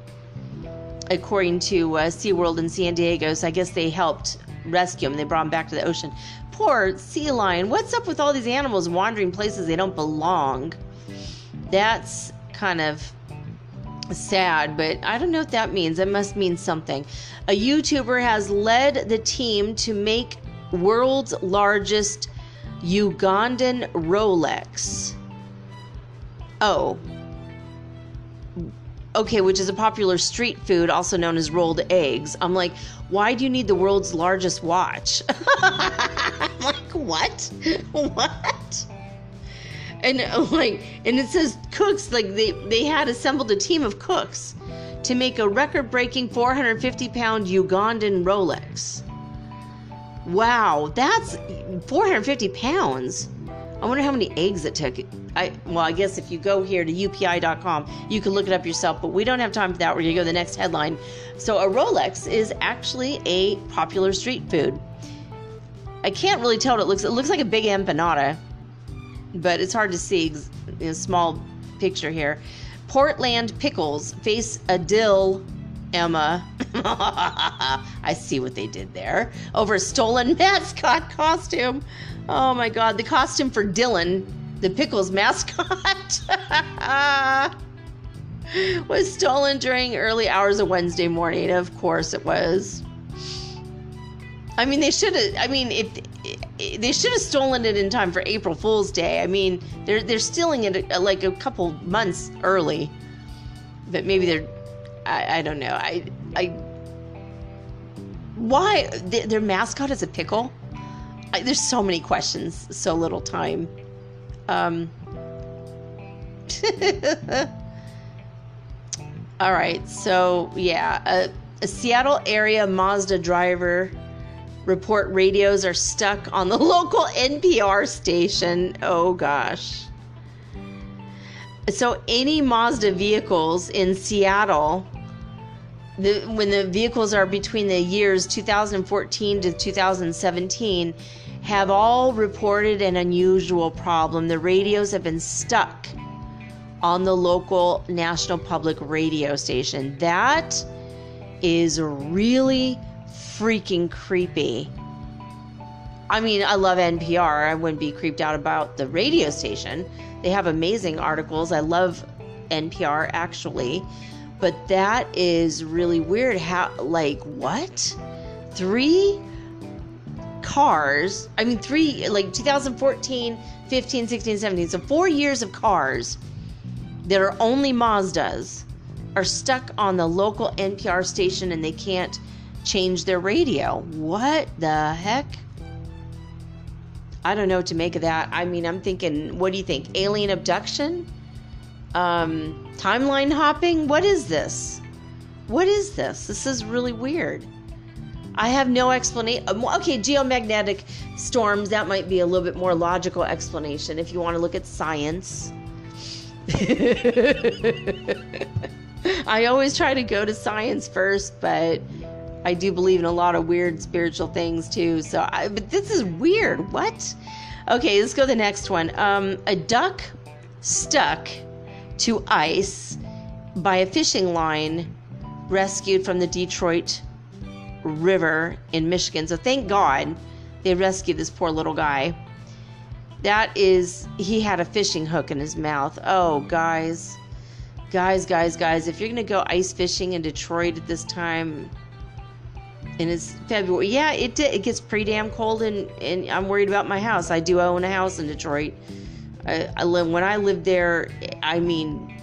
according to SeaWorld in San Diego. So I guess they helped rescue him. They brought him back to the ocean. Poor sea lion. What's up with all these animals wandering places they don't belong? That's kind of sad, but I don't know what that means. It must mean something. A YouTuber has led the team to make world's largest Ugandan Rolex. Oh. Okay, which is a popular street food, also known as rolled eggs. I'm like, why do you need the world's largest watch? I'm like, what? What? And it says cooks, like they had assembled a team of cooks to make a record-breaking 450-pound Ugandan Rolex. Wow, that's 450 pounds. I wonder how many eggs it took. I guess if you go here to UPI.com, you can look it up yourself, but we don't have time for that. We're going to go to the next headline. So a Rolex is actually a popular street food. I can't really tell what it looks. It looks like a big empanada, but it's hard to see in a small picture here. Portland pickles face a dill, Emma. I see what they did there. Over a stolen mascot costume. Oh my God, the costume for Dylan, the Pickles mascot, was stolen during early hours of Wednesday morning. Of course it was. I mean, they should have stolen it in time for April Fool's Day. I mean, they're stealing it like a couple months early, but maybe they're, I don't know. Why their mascot is a pickle? There's so many questions, so little time. All right, so yeah, a Seattle area Mazda driver report radios are stuck on the local NPR station. Oh gosh. So any Mazda vehicles in Seattle, when the vehicles are between the years 2014 to 2017, have all reported an unusual problem. The radios have been stuck on the local national public radio station. That is really freaking creepy. I mean, I love NPR. I wouldn't be creeped out about the radio station. They have amazing articles. I love NPR, actually. But that is really weird. How, like, what? Three cars, I mean, three, like 2014, 15, 16, 17. So 4 years of cars that are only Mazdas are stuck on the local NPR station and they can't change their radio. What the heck? I don't know what to make of that. I mean, I'm thinking, what do you think? Alien abduction? Timeline hopping? What is this? What is this? This is really weird. I have no explanation. Okay, geomagnetic storms, that might be a little bit more logical explanation if you want to look at science. I always try to go to science first, but I do believe in a lot of weird spiritual things too. So, but this is weird. What? Okay, let's go to the next one. A duck stuck to ice by a fishing line, rescued from the Detroit River in Michigan. So thank God they rescued this poor little guy. That is, he had a fishing hook in his mouth. Oh, guys, if you're going to go ice fishing in Detroit at this time, and it's February. Yeah, it gets pretty damn cold, and I'm worried about my house. I do own a house in Detroit. When I lived there, I mean,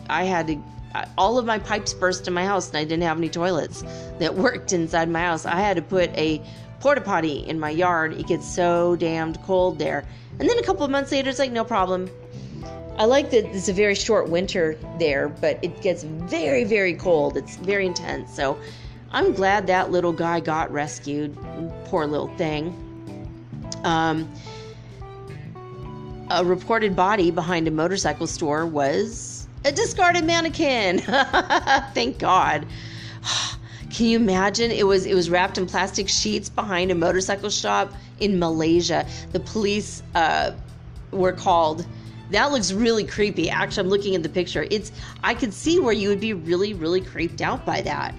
all of my pipes burst in my house, and I didn't have any toilets that worked inside my house. I had to put a porta potty in my yard. It gets so damned cold there. And then a couple of months later, it's like, no problem. I like that it's a very short winter there, but it gets very, very cold. It's very intense. So I'm glad that little guy got rescued. Poor little thing. A reported body behind a motorcycle store was a discarded mannequin. Thank God. Can you imagine? It was wrapped in plastic sheets behind a motorcycle shop in Malaysia. The police were called. That looks really creepy. Actually, I'm looking at the picture. I could see where you would be really, really creeped out by that.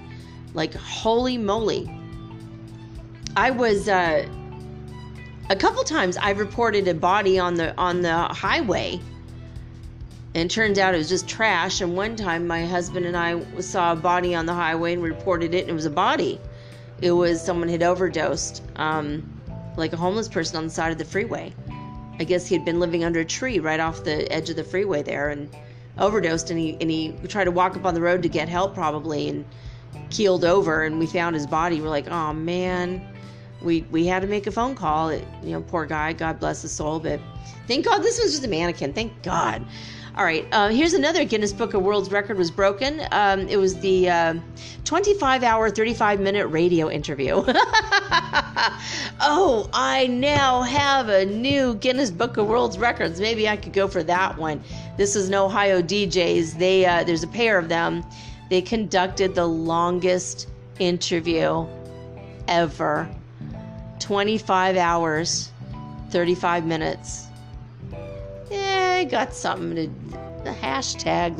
Like, holy moly. I was a couple times I reported a body on the highway, and turns out it was just trash. And one time my husband and I saw a body on the highway and reported it, and it was a body. It was someone had overdosed, like a homeless person on the side of the freeway. I guess he had been living under a tree right off the edge of the freeway there and overdosed, and he tried to walk up on the road to get help probably, and keeled over, and we found his body. We're like, oh man, we had to make a phone call. Poor guy, God bless his soul, but thank God this was just a mannequin. Thank God. All right, here's another Guinness Book of World Record was broken. It was the 25-hour, 35-minute radio interview. Oh, I now have a new Guinness Book of World Records. Maybe I could go for that one. This is an Ohio DJs. They there's a pair of them. They conducted the longest interview ever. 25 hours, 35 minutes. Yeah, I got something to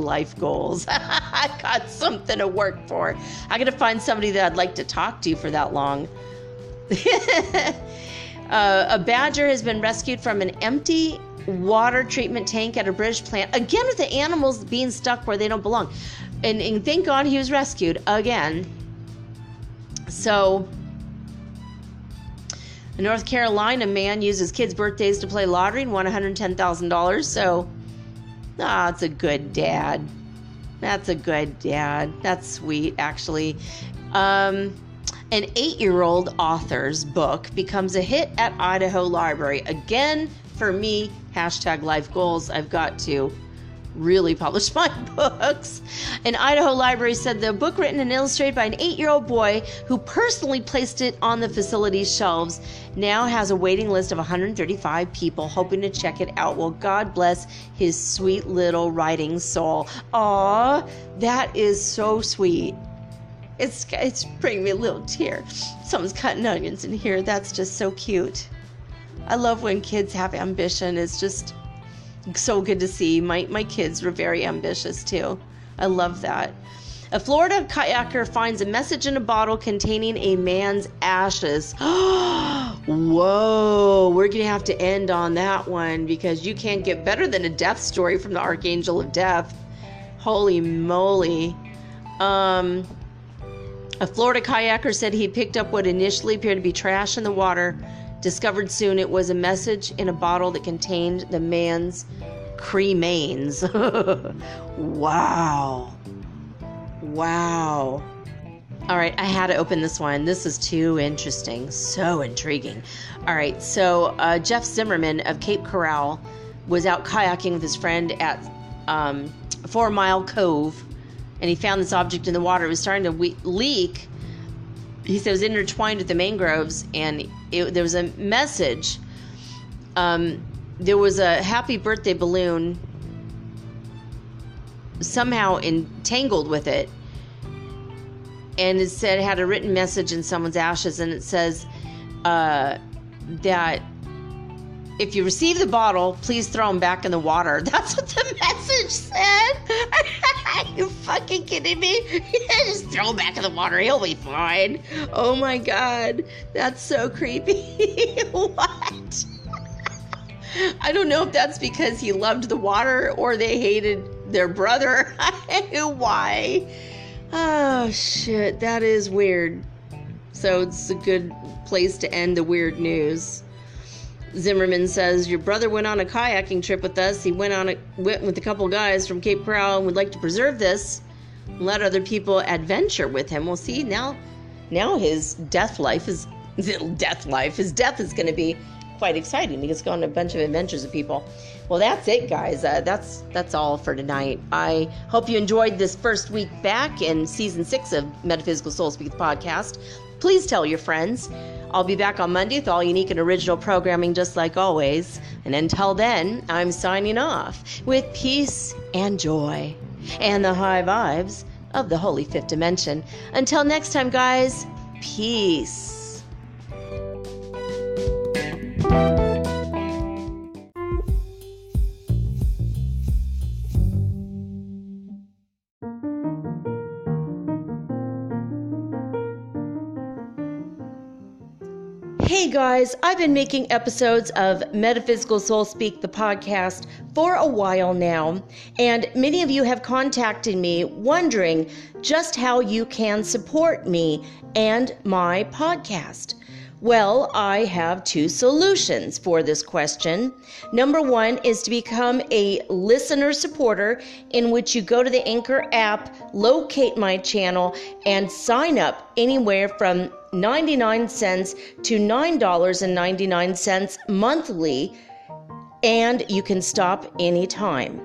#life goals. I got something to work for. I got to find somebody that I'd like to talk to for that long. A badger has been rescued from an empty water treatment tank at a British plant. Again, with the animals being stuck where they don't belong. And thank God he was rescued again. So, a North Carolina man used his kids' birthdays to play lottery and won $110,000. So, it's a good dad. That's a good dad. That's sweet, actually. An 8-year-old author's book becomes a hit at Idaho Library. Again, for me, hashtag life goals. I've got to really publish my books. An Idaho library said the book written and illustrated by an 8-year-old boy who personally placed it on the facility's shelves now has a waiting list of 135 people hoping to check it out. Well, God bless his sweet little writing soul. Aw, that is so sweet. It's bringing me a little tear. Someone's cutting onions in here. That's just so cute. I love when kids have ambition. It's just so good to see. My kids were very ambitious too. I love that. A Florida kayaker finds a message in a bottle containing a man's ashes. Whoa, we're going to have to end on that one because you can't get better than a death story from the Archangel of Death. Holy moly. A Florida kayaker said he picked up what initially appeared to be trash in the water. Discovered soon it was a message in a bottle that contained the man's cremains. Wow. Wow. All right, I had to open this one. This is too interesting. So intriguing. All right, so Jeff Zimmerman of Cape Coral was out kayaking with his friend at 4 Mile Cove. And he found this object in the water. It was starting to leak. He said it was intertwined with the mangroves, and there was a message. There was a happy birthday balloon somehow entangled with it. And it said it had a written message in someone's ashes, and it says that if you receive the bottle, please throw them back in the water. That's what the message said. Are you fucking kidding me? Yeah, just throw him back in the water. He'll be fine. Oh my God. That's so creepy. What? I don't know if that's because he loved the water or they hated their brother. Why? Oh shit. That is weird. So it's a good place to end the weird news. Zimmerman says, your brother went on a kayaking trip with us. He went with a couple guys from Cape Coral and would like to preserve this and let other people adventure with him. Well, see, now his death is going to be quite exciting. He's going on a bunch of adventures with people. Well, that's it, guys. That's all for tonight. I hope you enjoyed this first week back in Season 6 of Metaphysical Soul Speak podcast. Please tell your friends. I'll be back on Monday with all unique and original programming just like always. And until then, I'm signing off with peace and joy and the high vibes of the Holy Fifth Dimension. Until next time, guys, peace. Hey guys, I've been making episodes of Metaphysical Soul Speak, the podcast, for a while now, and many of you have contacted me wondering just how you can support me and my podcast. Well, I have two solutions for this question. Number one is to become a listener supporter, in which you go to the Anchor app, locate my channel, and sign up anywhere from 99 cents to $9.99 monthly, and you can stop anytime.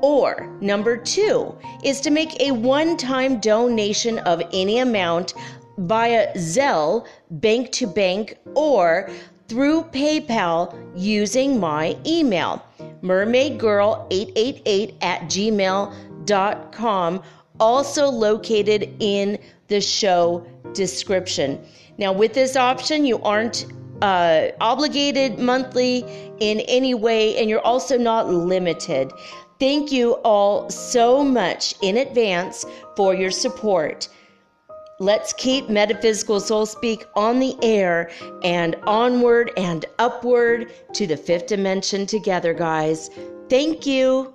Or number two is to make a one-time donation of any amount via Zelle, bank to bank, or through PayPal using my email, mermaidgirl888@gmail.com, also located in the show description. Now, with this option, you aren't obligated monthly in any way, and you're also not limited. Thank you all so much in advance for your support. Let's keep Metaphysical Soul Speak on the air and onward and upward to the fifth dimension together, guys. Thank you.